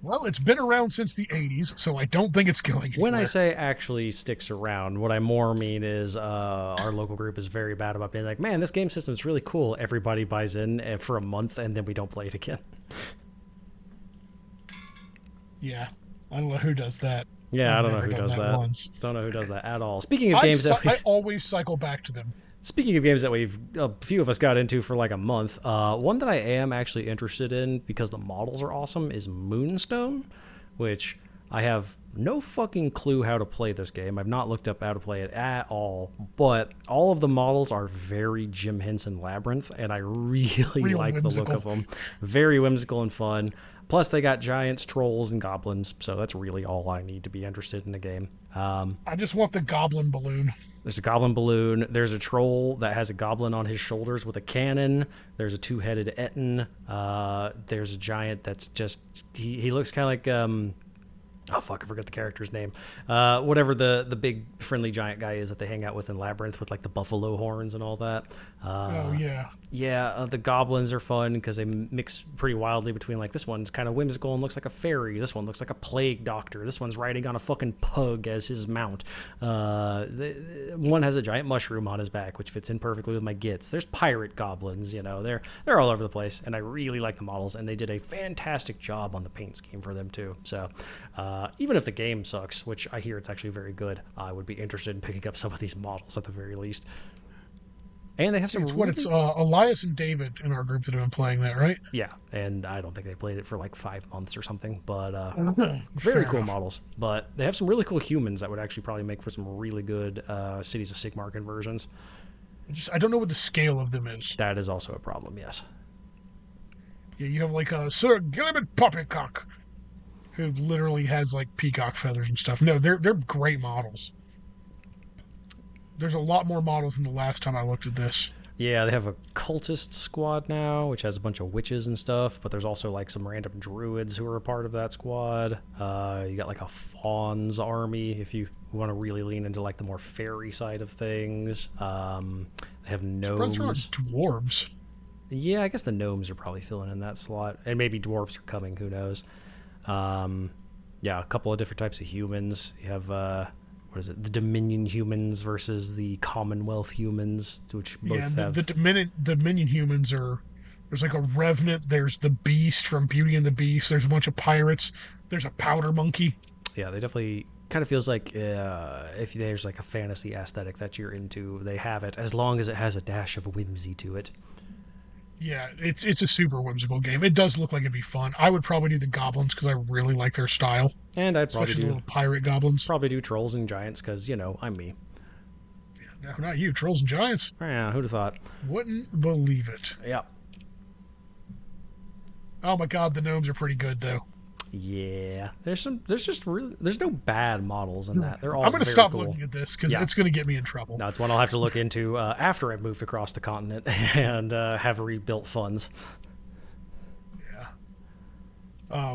Well, it's been around since the 80s, so I don't think it's going anywhere. When I say actually sticks around, what I more mean is our local group is very bad about being like, man, this game system is really cool. Everybody buys in for a month, and then we don't play it again. Yeah. I don't know who does that. Yeah, I don't know who does that. Don't know who does that at all. Speaking of games that I always cycle back to them. Speaking of games that a few of us got into for a month, one that I am actually interested in because the models are awesome is Moonstone, which I have no fucking clue how to play this game. I've not looked up how to play it at all, but all of the models are very Jim Henson Labyrinth, and I really like the look of them. Very whimsical and fun. Plus, they got giants, trolls, and goblins, so that's really all I need to be interested in the game. I just want the goblin balloon. There's a goblin balloon. There's a troll that has a goblin on his shoulders with a cannon. There's a two-headed Etin. There's a giant that's just... He looks kind of like... I forgot the character's name. Whatever the big friendly giant guy is that they hang out with in Labyrinth with the buffalo horns and all that. Yeah. Yeah, the goblins are fun because they mix pretty wildly between this one's kind of whimsical and looks like a fairy. This one looks like a plague doctor. This one's riding on a fucking pug as his mount. One has a giant mushroom on his back, which fits in perfectly with my gits. There's pirate goblins, They're all over the place, and I really like the models, and they did a fantastic job on the paint scheme for them, too. So, even if the game sucks, which I hear it's actually very good, I would be interested in picking up some of these models at the very least. And they have some... It's Elias and David in our group that have been playing that, right? Yeah, and I don't think they played it for 5 months or something, but very cool models. But they have some really cool humans that would actually probably make for some really good Cities of Sigmar conversions. I don't know what the scale of them is. That is also a problem, yes. Yeah, you have Sir Gilliman Poppycock, who literally has peacock feathers and stuff. No, they're great models. There's a lot more models than the last time I looked at this. Yeah, they have a cultist squad now, which has a bunch of witches and stuff, but there's also some random druids who are a part of that squad. You got a fawn's army if you want to really lean into the more fairy side of things. They have gnomes. Dwarves. Yeah, I guess the gnomes are probably filling in that slot, and maybe dwarves are coming. Who knows? A couple of different types of humans. You have the Dominion humans versus the Commonwealth humans, which both have... Yeah, the Dominion humans are... There's a Revenant, there's the Beast from Beauty and the Beast, there's a bunch of pirates, there's a powder monkey. Yeah, they definitely... kind of feels if there's a fantasy aesthetic that you're into, they have it, as long as it has a dash of whimsy to it. Yeah, it's a super whimsical game. It does look like it'd be fun. I would probably do the goblins because I really like their style. And I'd probably do the little pirate goblins. Probably do trolls and giants because, I'm me. Yeah. Yeah, not you. Trolls and Giants. Yeah, who'd have thought? Wouldn't believe it. Yeah. Oh my God, the gnomes are pretty good though. Yeah, there's no bad models in that. They're all. I'm gonna stop looking at this because it's gonna get me in trouble. No, it's one I'll have to look into after I've moved across the continent and have rebuilt funds. Yeah.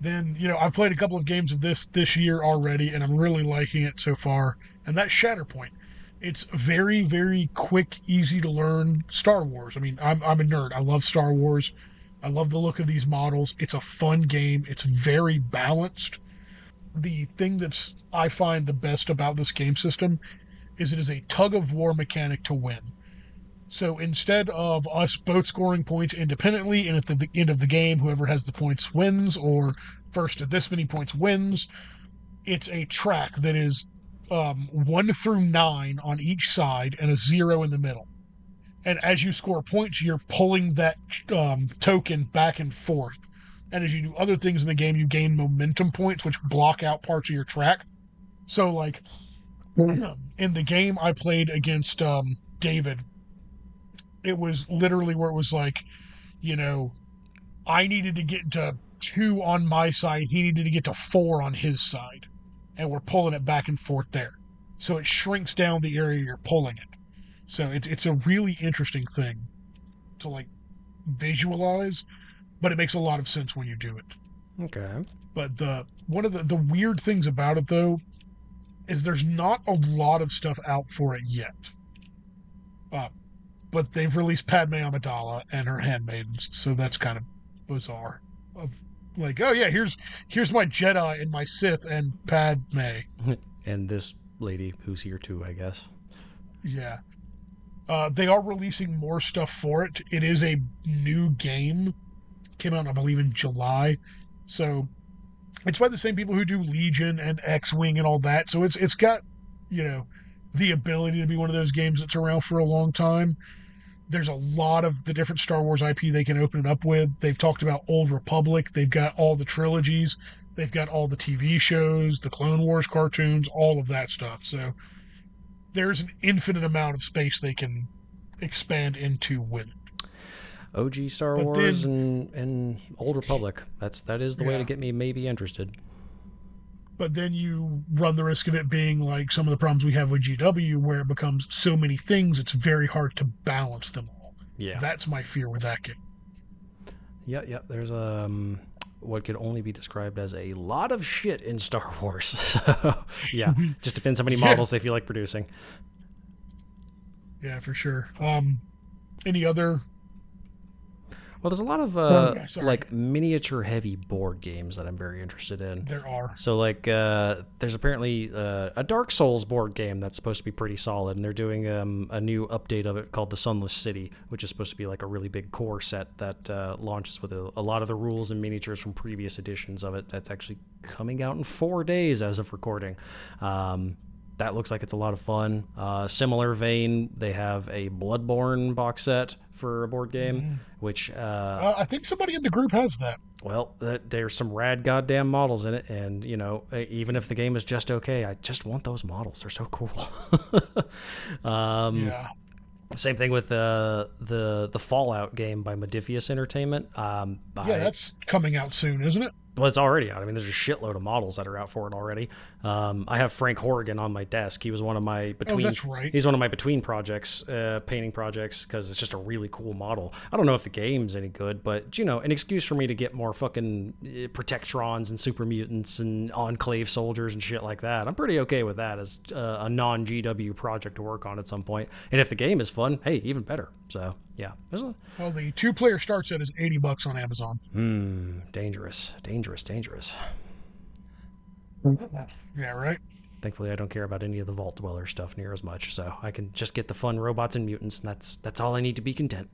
Then I've played a couple of games of this year already, and I'm really liking it so far. And that's Shatterpoint. It's very, very quick, easy to learn Star Wars. I mean, I'm a nerd. I love Star Wars. I love the look of these models. It's a fun game. It's very balanced. The thing that I find the best about this game system is it is a tug-of-war mechanic to win. So instead of us both scoring points independently, and at the end of the game, whoever has the points wins, or first at this many points wins, it's a track that is 1 through 9 on each side and a 0 in the middle. And as you score points, you're pulling that token back and forth. And as you do other things in the game, you gain momentum points, which block out parts of your track. So, like, in the game I played against David, it was literally where it was like, I needed to get to 2 on my side. He needed to get to 4 on his side. And we're pulling it back and forth there. So it shrinks down the area you're pulling it. So it's a really interesting thing to, visualize, but it makes a lot of sense when you do it. Okay. But one of the weird things about it, though, is there's not a lot of stuff out for it yet. But they've released Padme Amidala and her handmaidens, so that's kind of bizarre. Here's my Jedi and my Sith and Padme. And this lady who's here, too, I guess. Yeah. They are releasing more stuff for it. It is a new game. Came out, I believe, in July. So it's by the same people who do Legion and X-Wing and all that. So it's got, the ability to be one of those games that's around for a long time. There's a lot of the different Star Wars IP they can open it up with. They've talked about Old Republic. They've got all the trilogies. They've got all the TV shows, the Clone Wars cartoons, all of that stuff. So there's an infinite amount of space they can expand into with it. OG Star Wars and Old Republic. That is the way to get me maybe interested. But then you run the risk of it being like some of the problems we have with GW, where it becomes so many things, it's very hard to balance them all. Yeah. That's my fear with that game. Yeah. There's what could only be described as a lot of shit in Star Wars. So, just depends how many models they feel like producing. Yeah, for sure. Any other? Well, there's a lot of miniature heavy board games that I'm very interested in. There are. So there's apparently a Dark Souls board game that's supposed to be pretty solid, and they're doing a new update of it called The Sunless City, which is supposed to be like a really big core set that launches with a lot of the rules and miniatures from previous editions of it. That's actually coming out in 4 days as of recording. That looks like it's a lot of fun. Similar vein, they have a Bloodborne box set for a board game, which... I think somebody in the group has that. Well, there's some rad goddamn models in it, and, even if the game is just okay, I just want those models. They're so cool. Yeah. Same thing with the Fallout game by Modiphius Entertainment. That's coming out soon, isn't it? Well, it's already out. I mean, there's a shitload of models that are out for it already. I have Frank Horrigan on my desk. He was one of my between projects, painting projects, because it's just a really cool model. I don't know if the game's any good, but an excuse for me to get more fucking Protectrons and Super Mutants and Enclave soldiers and shit like that. I'm pretty okay with that as a non-GW project to work on at some point. And if the game is fun, hey, even better. So. Yeah. Well, the 2-player start set is $80 on Amazon. Dangerous. Yeah, right? Thankfully, I don't care about any of the Vault Dweller stuff near as much, so I can just get the fun robots and mutants, and that's all I need to be content.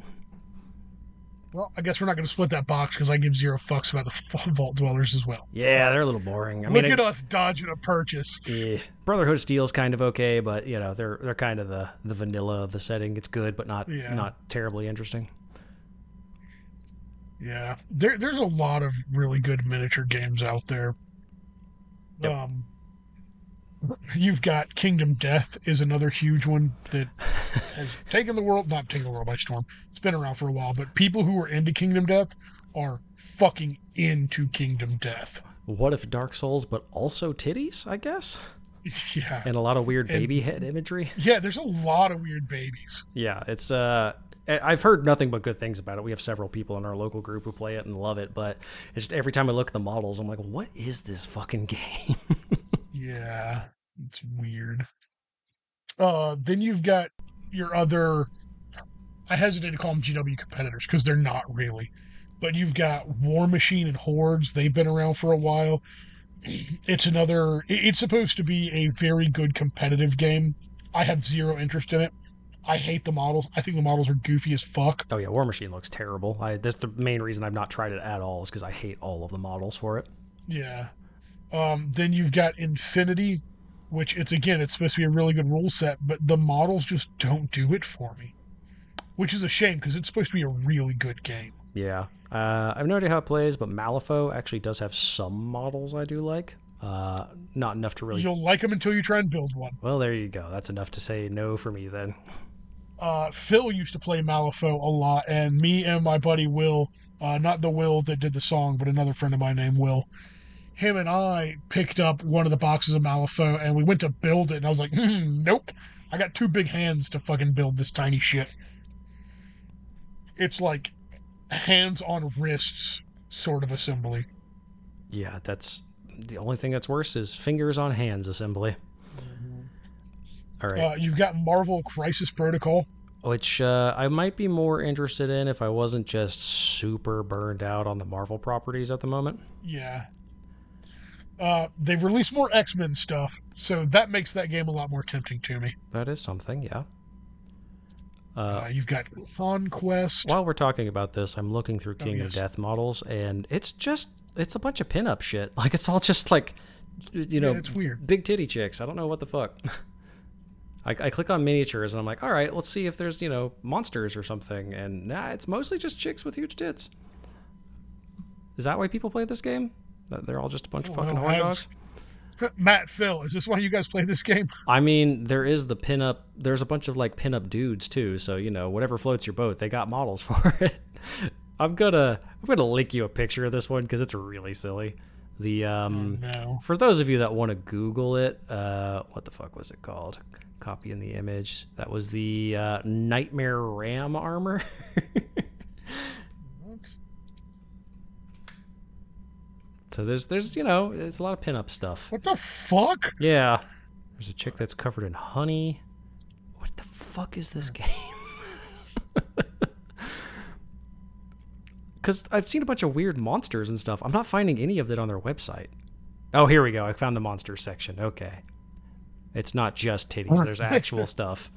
Well, I guess we're not going to split that box because I give 0 fucks about the Vault Dwellers as well. Yeah, they're a little boring. Look at us dodging a purchase. Yeah. Brotherhood of Steel's kind of okay, but they're kind of the vanilla of the setting. It's good, but not terribly interesting. Yeah, there's a lot of really good miniature games out there. Yep. You've got Kingdom Death is another huge one that has taken the world, not taken the world by storm. It's been around for a while, but people who are into Kingdom Death are fucking into Kingdom Death. What if Dark Souls, but also titties, I guess? Yeah. And a lot of weird baby head imagery. Yeah, there's a lot of weird babies. Yeah, it's I've heard nothing but good things about it. We have several people in our local group who play it and love it, but it's just every time I look at the models, I'm like, what is this fucking game? Yeah, it's weird. Then you've got your other, I hesitate to call them GW competitors because they're not really, but you've got War Machine and Hordes. They've been around for a while. It's supposed to be a very good competitive game. I have zero interest in it. I hate the models. I think the models are goofy as fuck. Oh yeah, War Machine looks terrible. That's the main reason I've not tried it at all, is because I hate all of the models for it. Yeah. Then you've got Infinity, which it's supposed to be a really good rule set, but the models just don't do it for me, which is a shame because it's supposed to be a really good game. Yeah. I have no idea how it plays, but Malifaux actually does have some models I do like. Not enough to really... You'll like them until you try and build one. Well, there you go. That's enough to say no for me then. Phil used to play Malifaux a lot, and me and my buddy Will, not the Will that did the song, but another friend of mine named Will, him and I picked up one of the boxes of Malifaux, and we went to build it, and I was like, nope. I got two big hands to fucking build this tiny shit. It's like hands on wrists sort of assembly. Yeah, that's the only thing that's worse is fingers on hands assembly. Mm-hmm. All right. You've got Marvel Crisis Protocol, which I might be more interested in if I wasn't just super burned out on the Marvel properties at the moment. Yeah. They've released more X-Men stuff, so that makes that game a lot more tempting to me. That is something, yeah. You've got Conquest. While we're talking about this, I'm looking through King of Death models, and it's a bunch of pinup shit. Like, it's all just like, it's weird. Big titty chicks. I don't know what the fuck. I click on miniatures, and I'm like, all right, let's see if there's, monsters or something. And nah, it's mostly just chicks with huge tits. Is that why people play this game? They're all just a bunch of fucking horn dogs? Matt, Phil, is this why you guys play this game? I mean, there's a bunch of like pinup dudes too, so whatever floats your boat, they got models for it. I'm gonna link you a picture of this one because it's really silly. The For those of you that want to Google it, what the fuck was it called? Copy in the image. That was the Nightmare Ram armor. So there's it's a lot of pinup stuff. What the fuck? Yeah. There's a chick that's covered in honey. What the fuck is this game? Because I've seen a bunch of weird monsters and stuff. I'm not finding any of that on their website. Oh, here we go. I found the monster section. Okay. It's not just titties. There's actual stuff.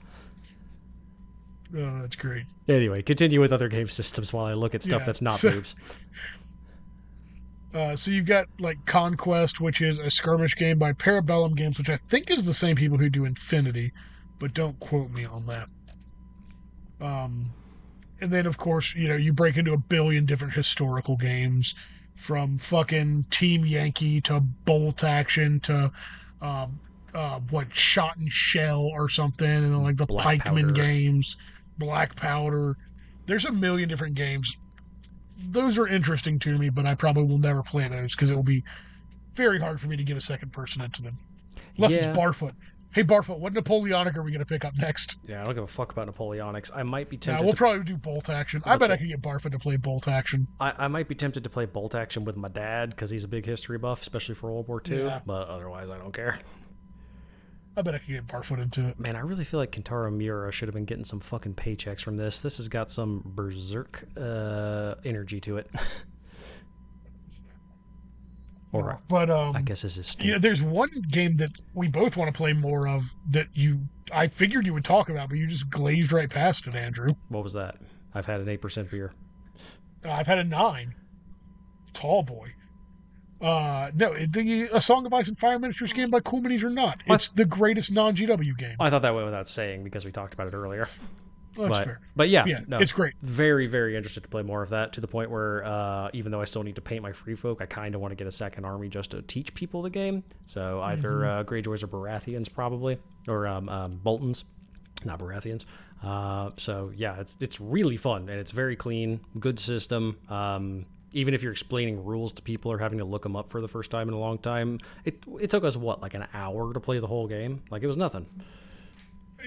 Oh, that's great. Anyway, continue with other game systems while I look at stuff that's not boobs. So you've got like Conquest, which is a skirmish game by Parabellum Games, which I think is the same people who do Infinity, but don't quote me on that. And then, of course, you break into a billion different historical games, from fucking Team Yankee to Bolt Action to Shot and Shell or something, and then like the Pikeman games, Black Powder. There's a million different games. Those are interesting to me, but I probably will never play those because it will be very hard for me to get a second person into them. Unless it's Barfoot. Hey, Barfoot, what Napoleonic are we going to pick up next? Yeah, I don't give a fuck about Napoleonics. I might be tempted. Yeah, we'll probably do Bolt Action. I bet I could get Barfoot to play Bolt Action. I might be tempted to play Bolt Action with my dad because he's a big history buff, especially for World War II, but otherwise I don't care. I bet I could get Barfoot into it. Man, I really feel like Kentaro Miura should have been getting some fucking paychecks from this. This has got some berserk energy to it. All right. But I guess this is stupid. There's one game that we both want to play more of that I figured you would talk about, but you just glazed right past it, Andrew. What was that? I've had an 8% beer. I've had a 9. Tall boy. A Song of Ice and Fire Ministers game by Cool Minis or not. It's the greatest non-GW game. I thought that went without saying because we talked about it earlier. Well, that's fair. But yeah, no, it's great. Very, very interested to play more of that, to the point where even though I still need to paint my free folk, I kind of want to get a second army just to teach people the game. So either Greyjoys or Baratheons probably, or Boltons, not Baratheons. So yeah, it's really fun, and it's very clean, good system. Even if you're explaining rules to people or having to look them up for the first time in a long time, it took us what, like an hour to play the whole game? Like, it was nothing.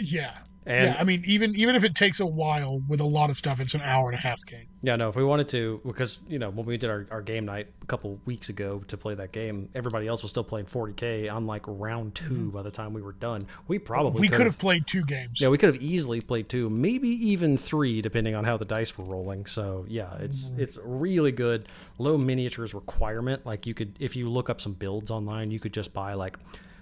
Yeah. And, I mean, even if it takes a while with a lot of stuff, it's an hour and a half game. Yeah, no, if we wanted to, because, you know, when we did our game night a couple weeks ago to play that game, everybody else was still playing 40K on, like, round two by the time we were done. We could have played two games. Yeah, we could have easily played two, maybe even three, depending on how the dice were rolling. So, yeah, it's really good. Low miniatures requirement. Like, you could, if you look up some builds online, you could just buy, like,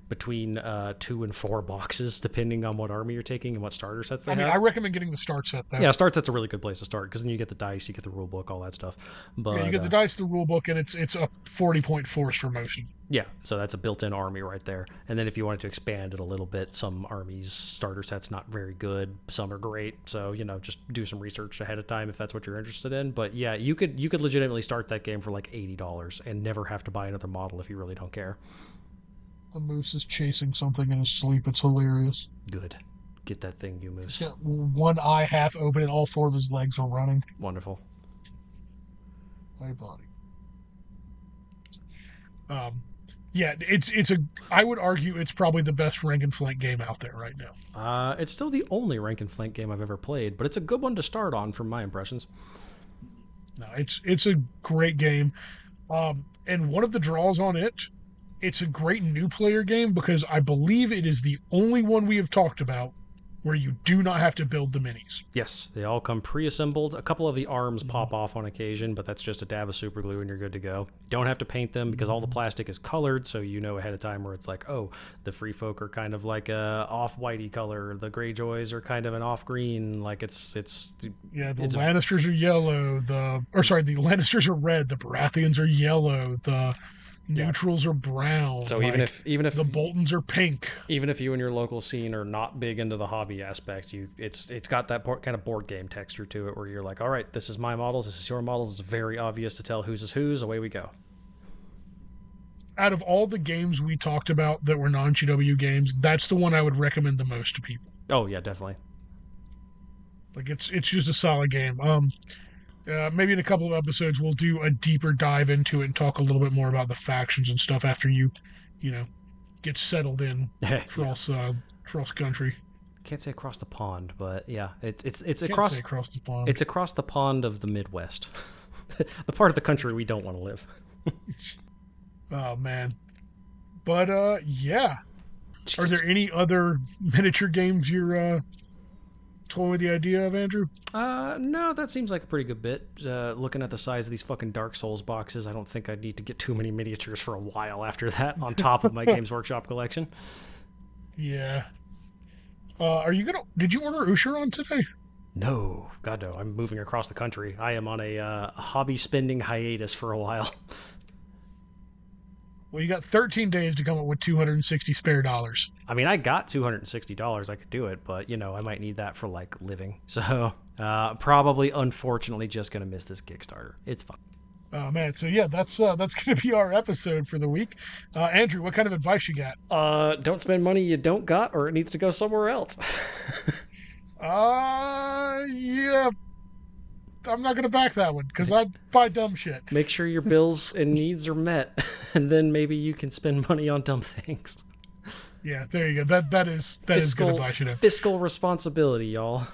between 2 and 4 boxes, depending on what army you're taking and what starter sets they have. I recommend getting the start set, though. Yeah, start set's a really good place to start, because then you get the dice, you get the rule book, all that stuff. But, you get the dice, the rule book, and it's a 40-point force for motion. Yeah, so that's a built-in army right there. And then if you wanted to expand it a little bit, some armies' starter set's not very good, some are great. So, you know, just do some research ahead of time if that's what you're interested in. But yeah, you could legitimately start that game for like $80 and never have to buy another model if you really don't care. The moose is chasing something in his sleep. It's hilarious. Good. Get that thing, you moose. He's got one eye half open and all 4 of his legs are running. Wonderful. Hey, buddy. Yeah, I would argue it's probably the best rank and flank game out there right now. It's still the only rank and flank game I've ever played, but it's a good one to start on from my impressions. No, it's a great game. And one of the draws on it's a great new player game, because I believe it is the only one we have talked about where you do not have to build the minis. Yes, they all come pre-assembled. A couple of the arms pop off on occasion, but that's just a dab of super glue and you're good to go. You don't have to paint them, because all the plastic is colored, so you know ahead of time where it's like, oh, the free folk are kind of like a off-whitey color, the Greyjoys are kind of an off-green, like the Lannisters are yellow, the Lannisters are red, the Baratheons are yellow, the neutrals are brown. So like, even if the Boltons are pink, even if you and your local scene are not big into the hobby aspect, it's got that kind of board game texture to it, where you're like, all right, this is my models, this is your models. It's very obvious to tell whose is whose. Away we go. Out of all the games we talked about that were non-GW games, that's the one I would recommend the most to people. Oh yeah, definitely. Like it's just a solid game. Maybe in a couple of episodes we'll do a deeper dive into it and talk a little bit more about the factions and stuff after you get settled in across country. Can't say across the pond, but yeah, it's across the pond. It's across the pond of the Midwest, the part of the country we don't want to live. Oh man, but yeah. Jesus. Are there any other miniature games you're toying with the idea of, Andrew? No, that seems like a pretty good bit. Looking at the size of these fucking Dark Souls boxes, I don't think I'd need to get too many miniatures for a while after that, on top of my Games Workshop collection. Yeah. Did you order Usheren today? No, God no. I'm moving across the country. I am on a hobby spending hiatus for a while. Well, you got 13 days to come up with $260 spare dollars. I mean, I got $260. I could do it, but, you know, I might need that for, like, living. So, probably, unfortunately, just going to miss this Kickstarter. It's fun. Oh, man. So, yeah, that's going to be our episode for the week. Andrew, what kind of advice you got? Don't spend money you don't got, or it needs to go somewhere else. Yeah. I'm not going to back that one, because I buy dumb shit. Make sure your bills and needs are met, and then maybe you can spend money on dumb things. Yeah, there you go. That is good advice, you know. Fiscal responsibility, y'all.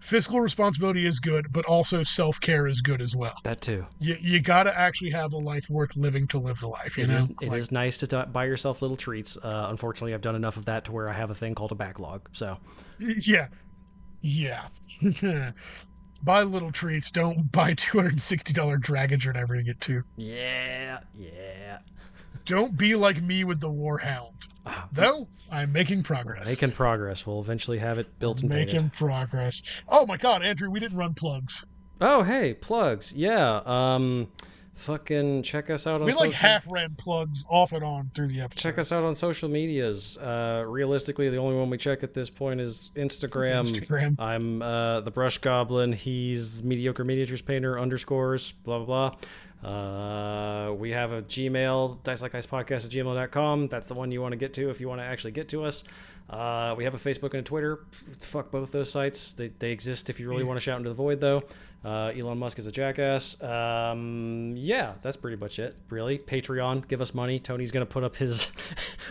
Fiscal responsibility is good, but also self-care is good as well. That too. You got to actually have a life worth living to live the life, you know? It is nice to buy yourself little treats. Unfortunately, I've done enough of that to where I have a thing called a backlog, so. Yeah. Buy little treats. Don't buy $260 dragons you're never going to get to. Yeah. Don't be like me with the Warhound. Though, I'm making progress. Making progress. We'll eventually have it built and painted. Making progress. Oh, my God, Andrew, we didn't run plugs. Oh, hey, plugs. Yeah. Fucking check us out on social... We like half-ran plugs off and on through the episode. Check us out on social medias. Realistically, the only one we check at this point is Instagram. I'm the Brush Goblin. He's Mediocre Miniatures Painter _ blah, blah, blah. We have a Gmail, dicelikeIcepodcast@gmail.com. That's the one you want to get to if you want to actually get to us. We have a Facebook and a Twitter. Fuck both those sites. They exist if you really want to shout into the void, though. Elon Musk is a jackass. Yeah, that's pretty much it, really. Patreon, give us money. Tony's going to put up his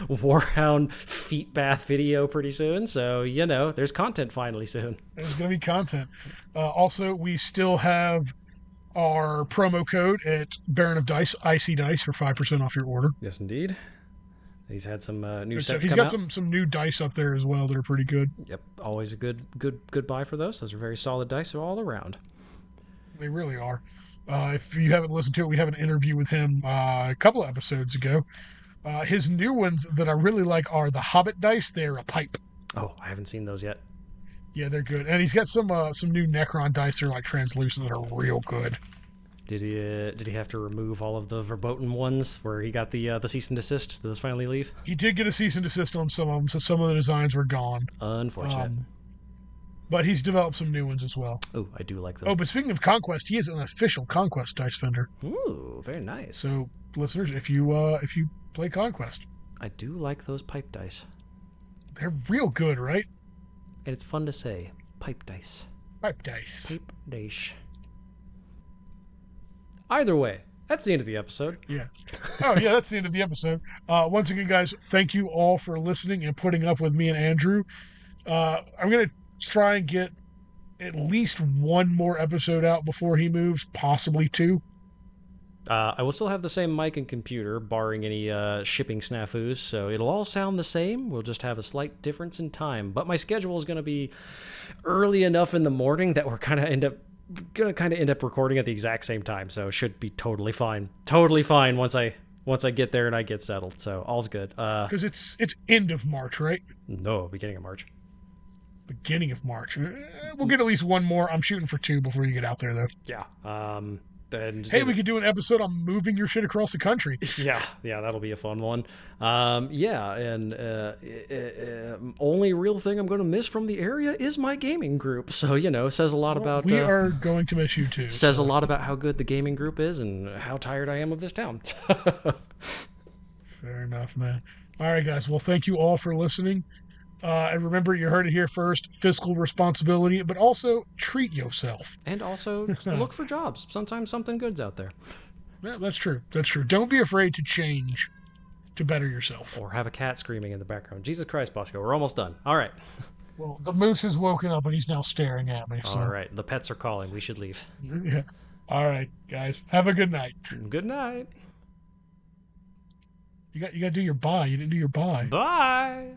Warhound feet bath video pretty soon. So, you know, there's content finally soon. There's going to be content. Also, we still have our promo code at Baron of Dice, Icy Dice, for 5% off your order. Yes, indeed. He's had some new sets come out. He's got some new dice up there as well that are pretty good. Yep, always a good buy for those. Those are very solid dice all around. They really are. If you haven't listened to it, we have an interview with him a couple of episodes ago. His new ones that I really like are the Hobbit dice. They're a pipe. Oh, I haven't seen those yet. Yeah, they're good. And he's got some new Necron dice that are like translucent that are real good. Did he have to remove all of the verboten ones where he got the cease and desist? Did those finally leave? He did get a cease and desist on some of them, so some of the designs were gone. Unfortunate. But he's developed some new ones as well. Oh, I do like those. Oh, but speaking of Conquest, he is an official Conquest dice vendor. Ooh, very nice. So, listeners, if you play Conquest. I do like those pipe dice. They're real good, right? And it's fun to say. Pipe dice. Pipe dice. Pipe dice. Either way, that's the end of the episode. Yeah. Oh, yeah, that's the end of the episode. Once again, guys, thank you all for listening and putting up with me and Andrew. I'm going to try and get at least one more episode out before he moves, possibly two. I will still have the same mic and computer, barring any shipping snafus, so it'll all sound the same. We'll just have a slight difference in time. But my schedule is going to be early enough in the morning that we're going to end up recording at the exact same time, so it should be totally fine once I get there and I get settled, so all's good. Because it's end of March, right? No, beginning of March. We'll get at least one more. I'm shooting for two before you get out there, though. Yeah. And hey, we could do an episode on moving your shit across the country. Yeah, that'll be a fun one. Only real thing I'm going to miss from the area is my gaming group. So, you know, says a lot about... We are going to miss you, too. Says a lot about how good the gaming group is and how tired I am of this town. Fair enough, man. All right, guys. Well, thank you all for listening. And remember, you heard it here first, fiscal responsibility, but also treat yourself. And also look for jobs. Sometimes something good's out there. Yeah, that's true. That's true. Don't be afraid to change to better yourself. Or have a cat screaming in the background. Jesus Christ, Bosco, we're almost done. All right. Well, the moose has woken up and he's now staring at me. So. All right. The pets are calling. We should leave. Yeah. All right, guys. Have a good night. Good night. You got to do your bye. You didn't do your bye. Bye.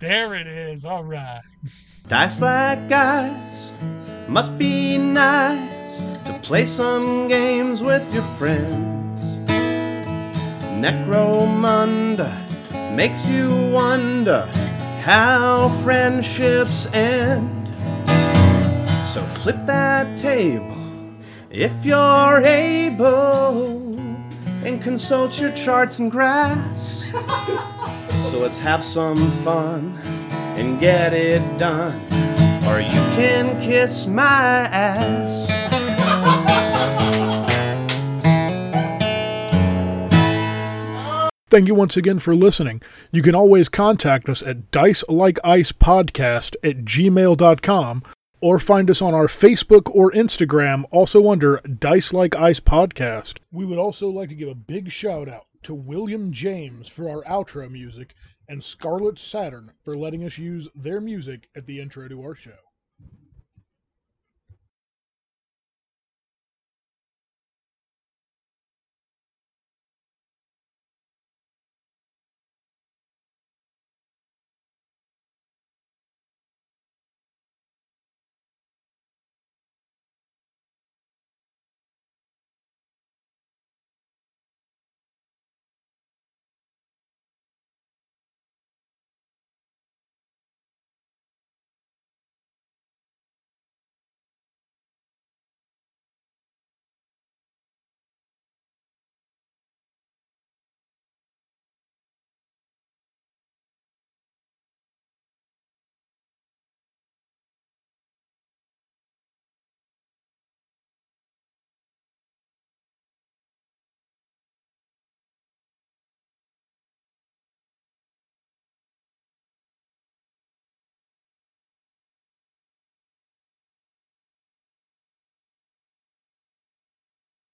There it is. All right. Dice like guys must be nice to play some games with your friends. Necromunda makes you wonder how friendships end. So flip that table if you're able and consult your charts and graphs. So let's have some fun and get it done, or you can kiss my ass. Thank you once again for listening. You can always contact us at dicelikeIcepodcast@gmail.com, or find us on our Facebook or Instagram, also under Dice Like Ice Podcast. We would also like to give a big shout out to William James for our outro music, and Scarlet Saturn for letting us use their music at the intro to our show.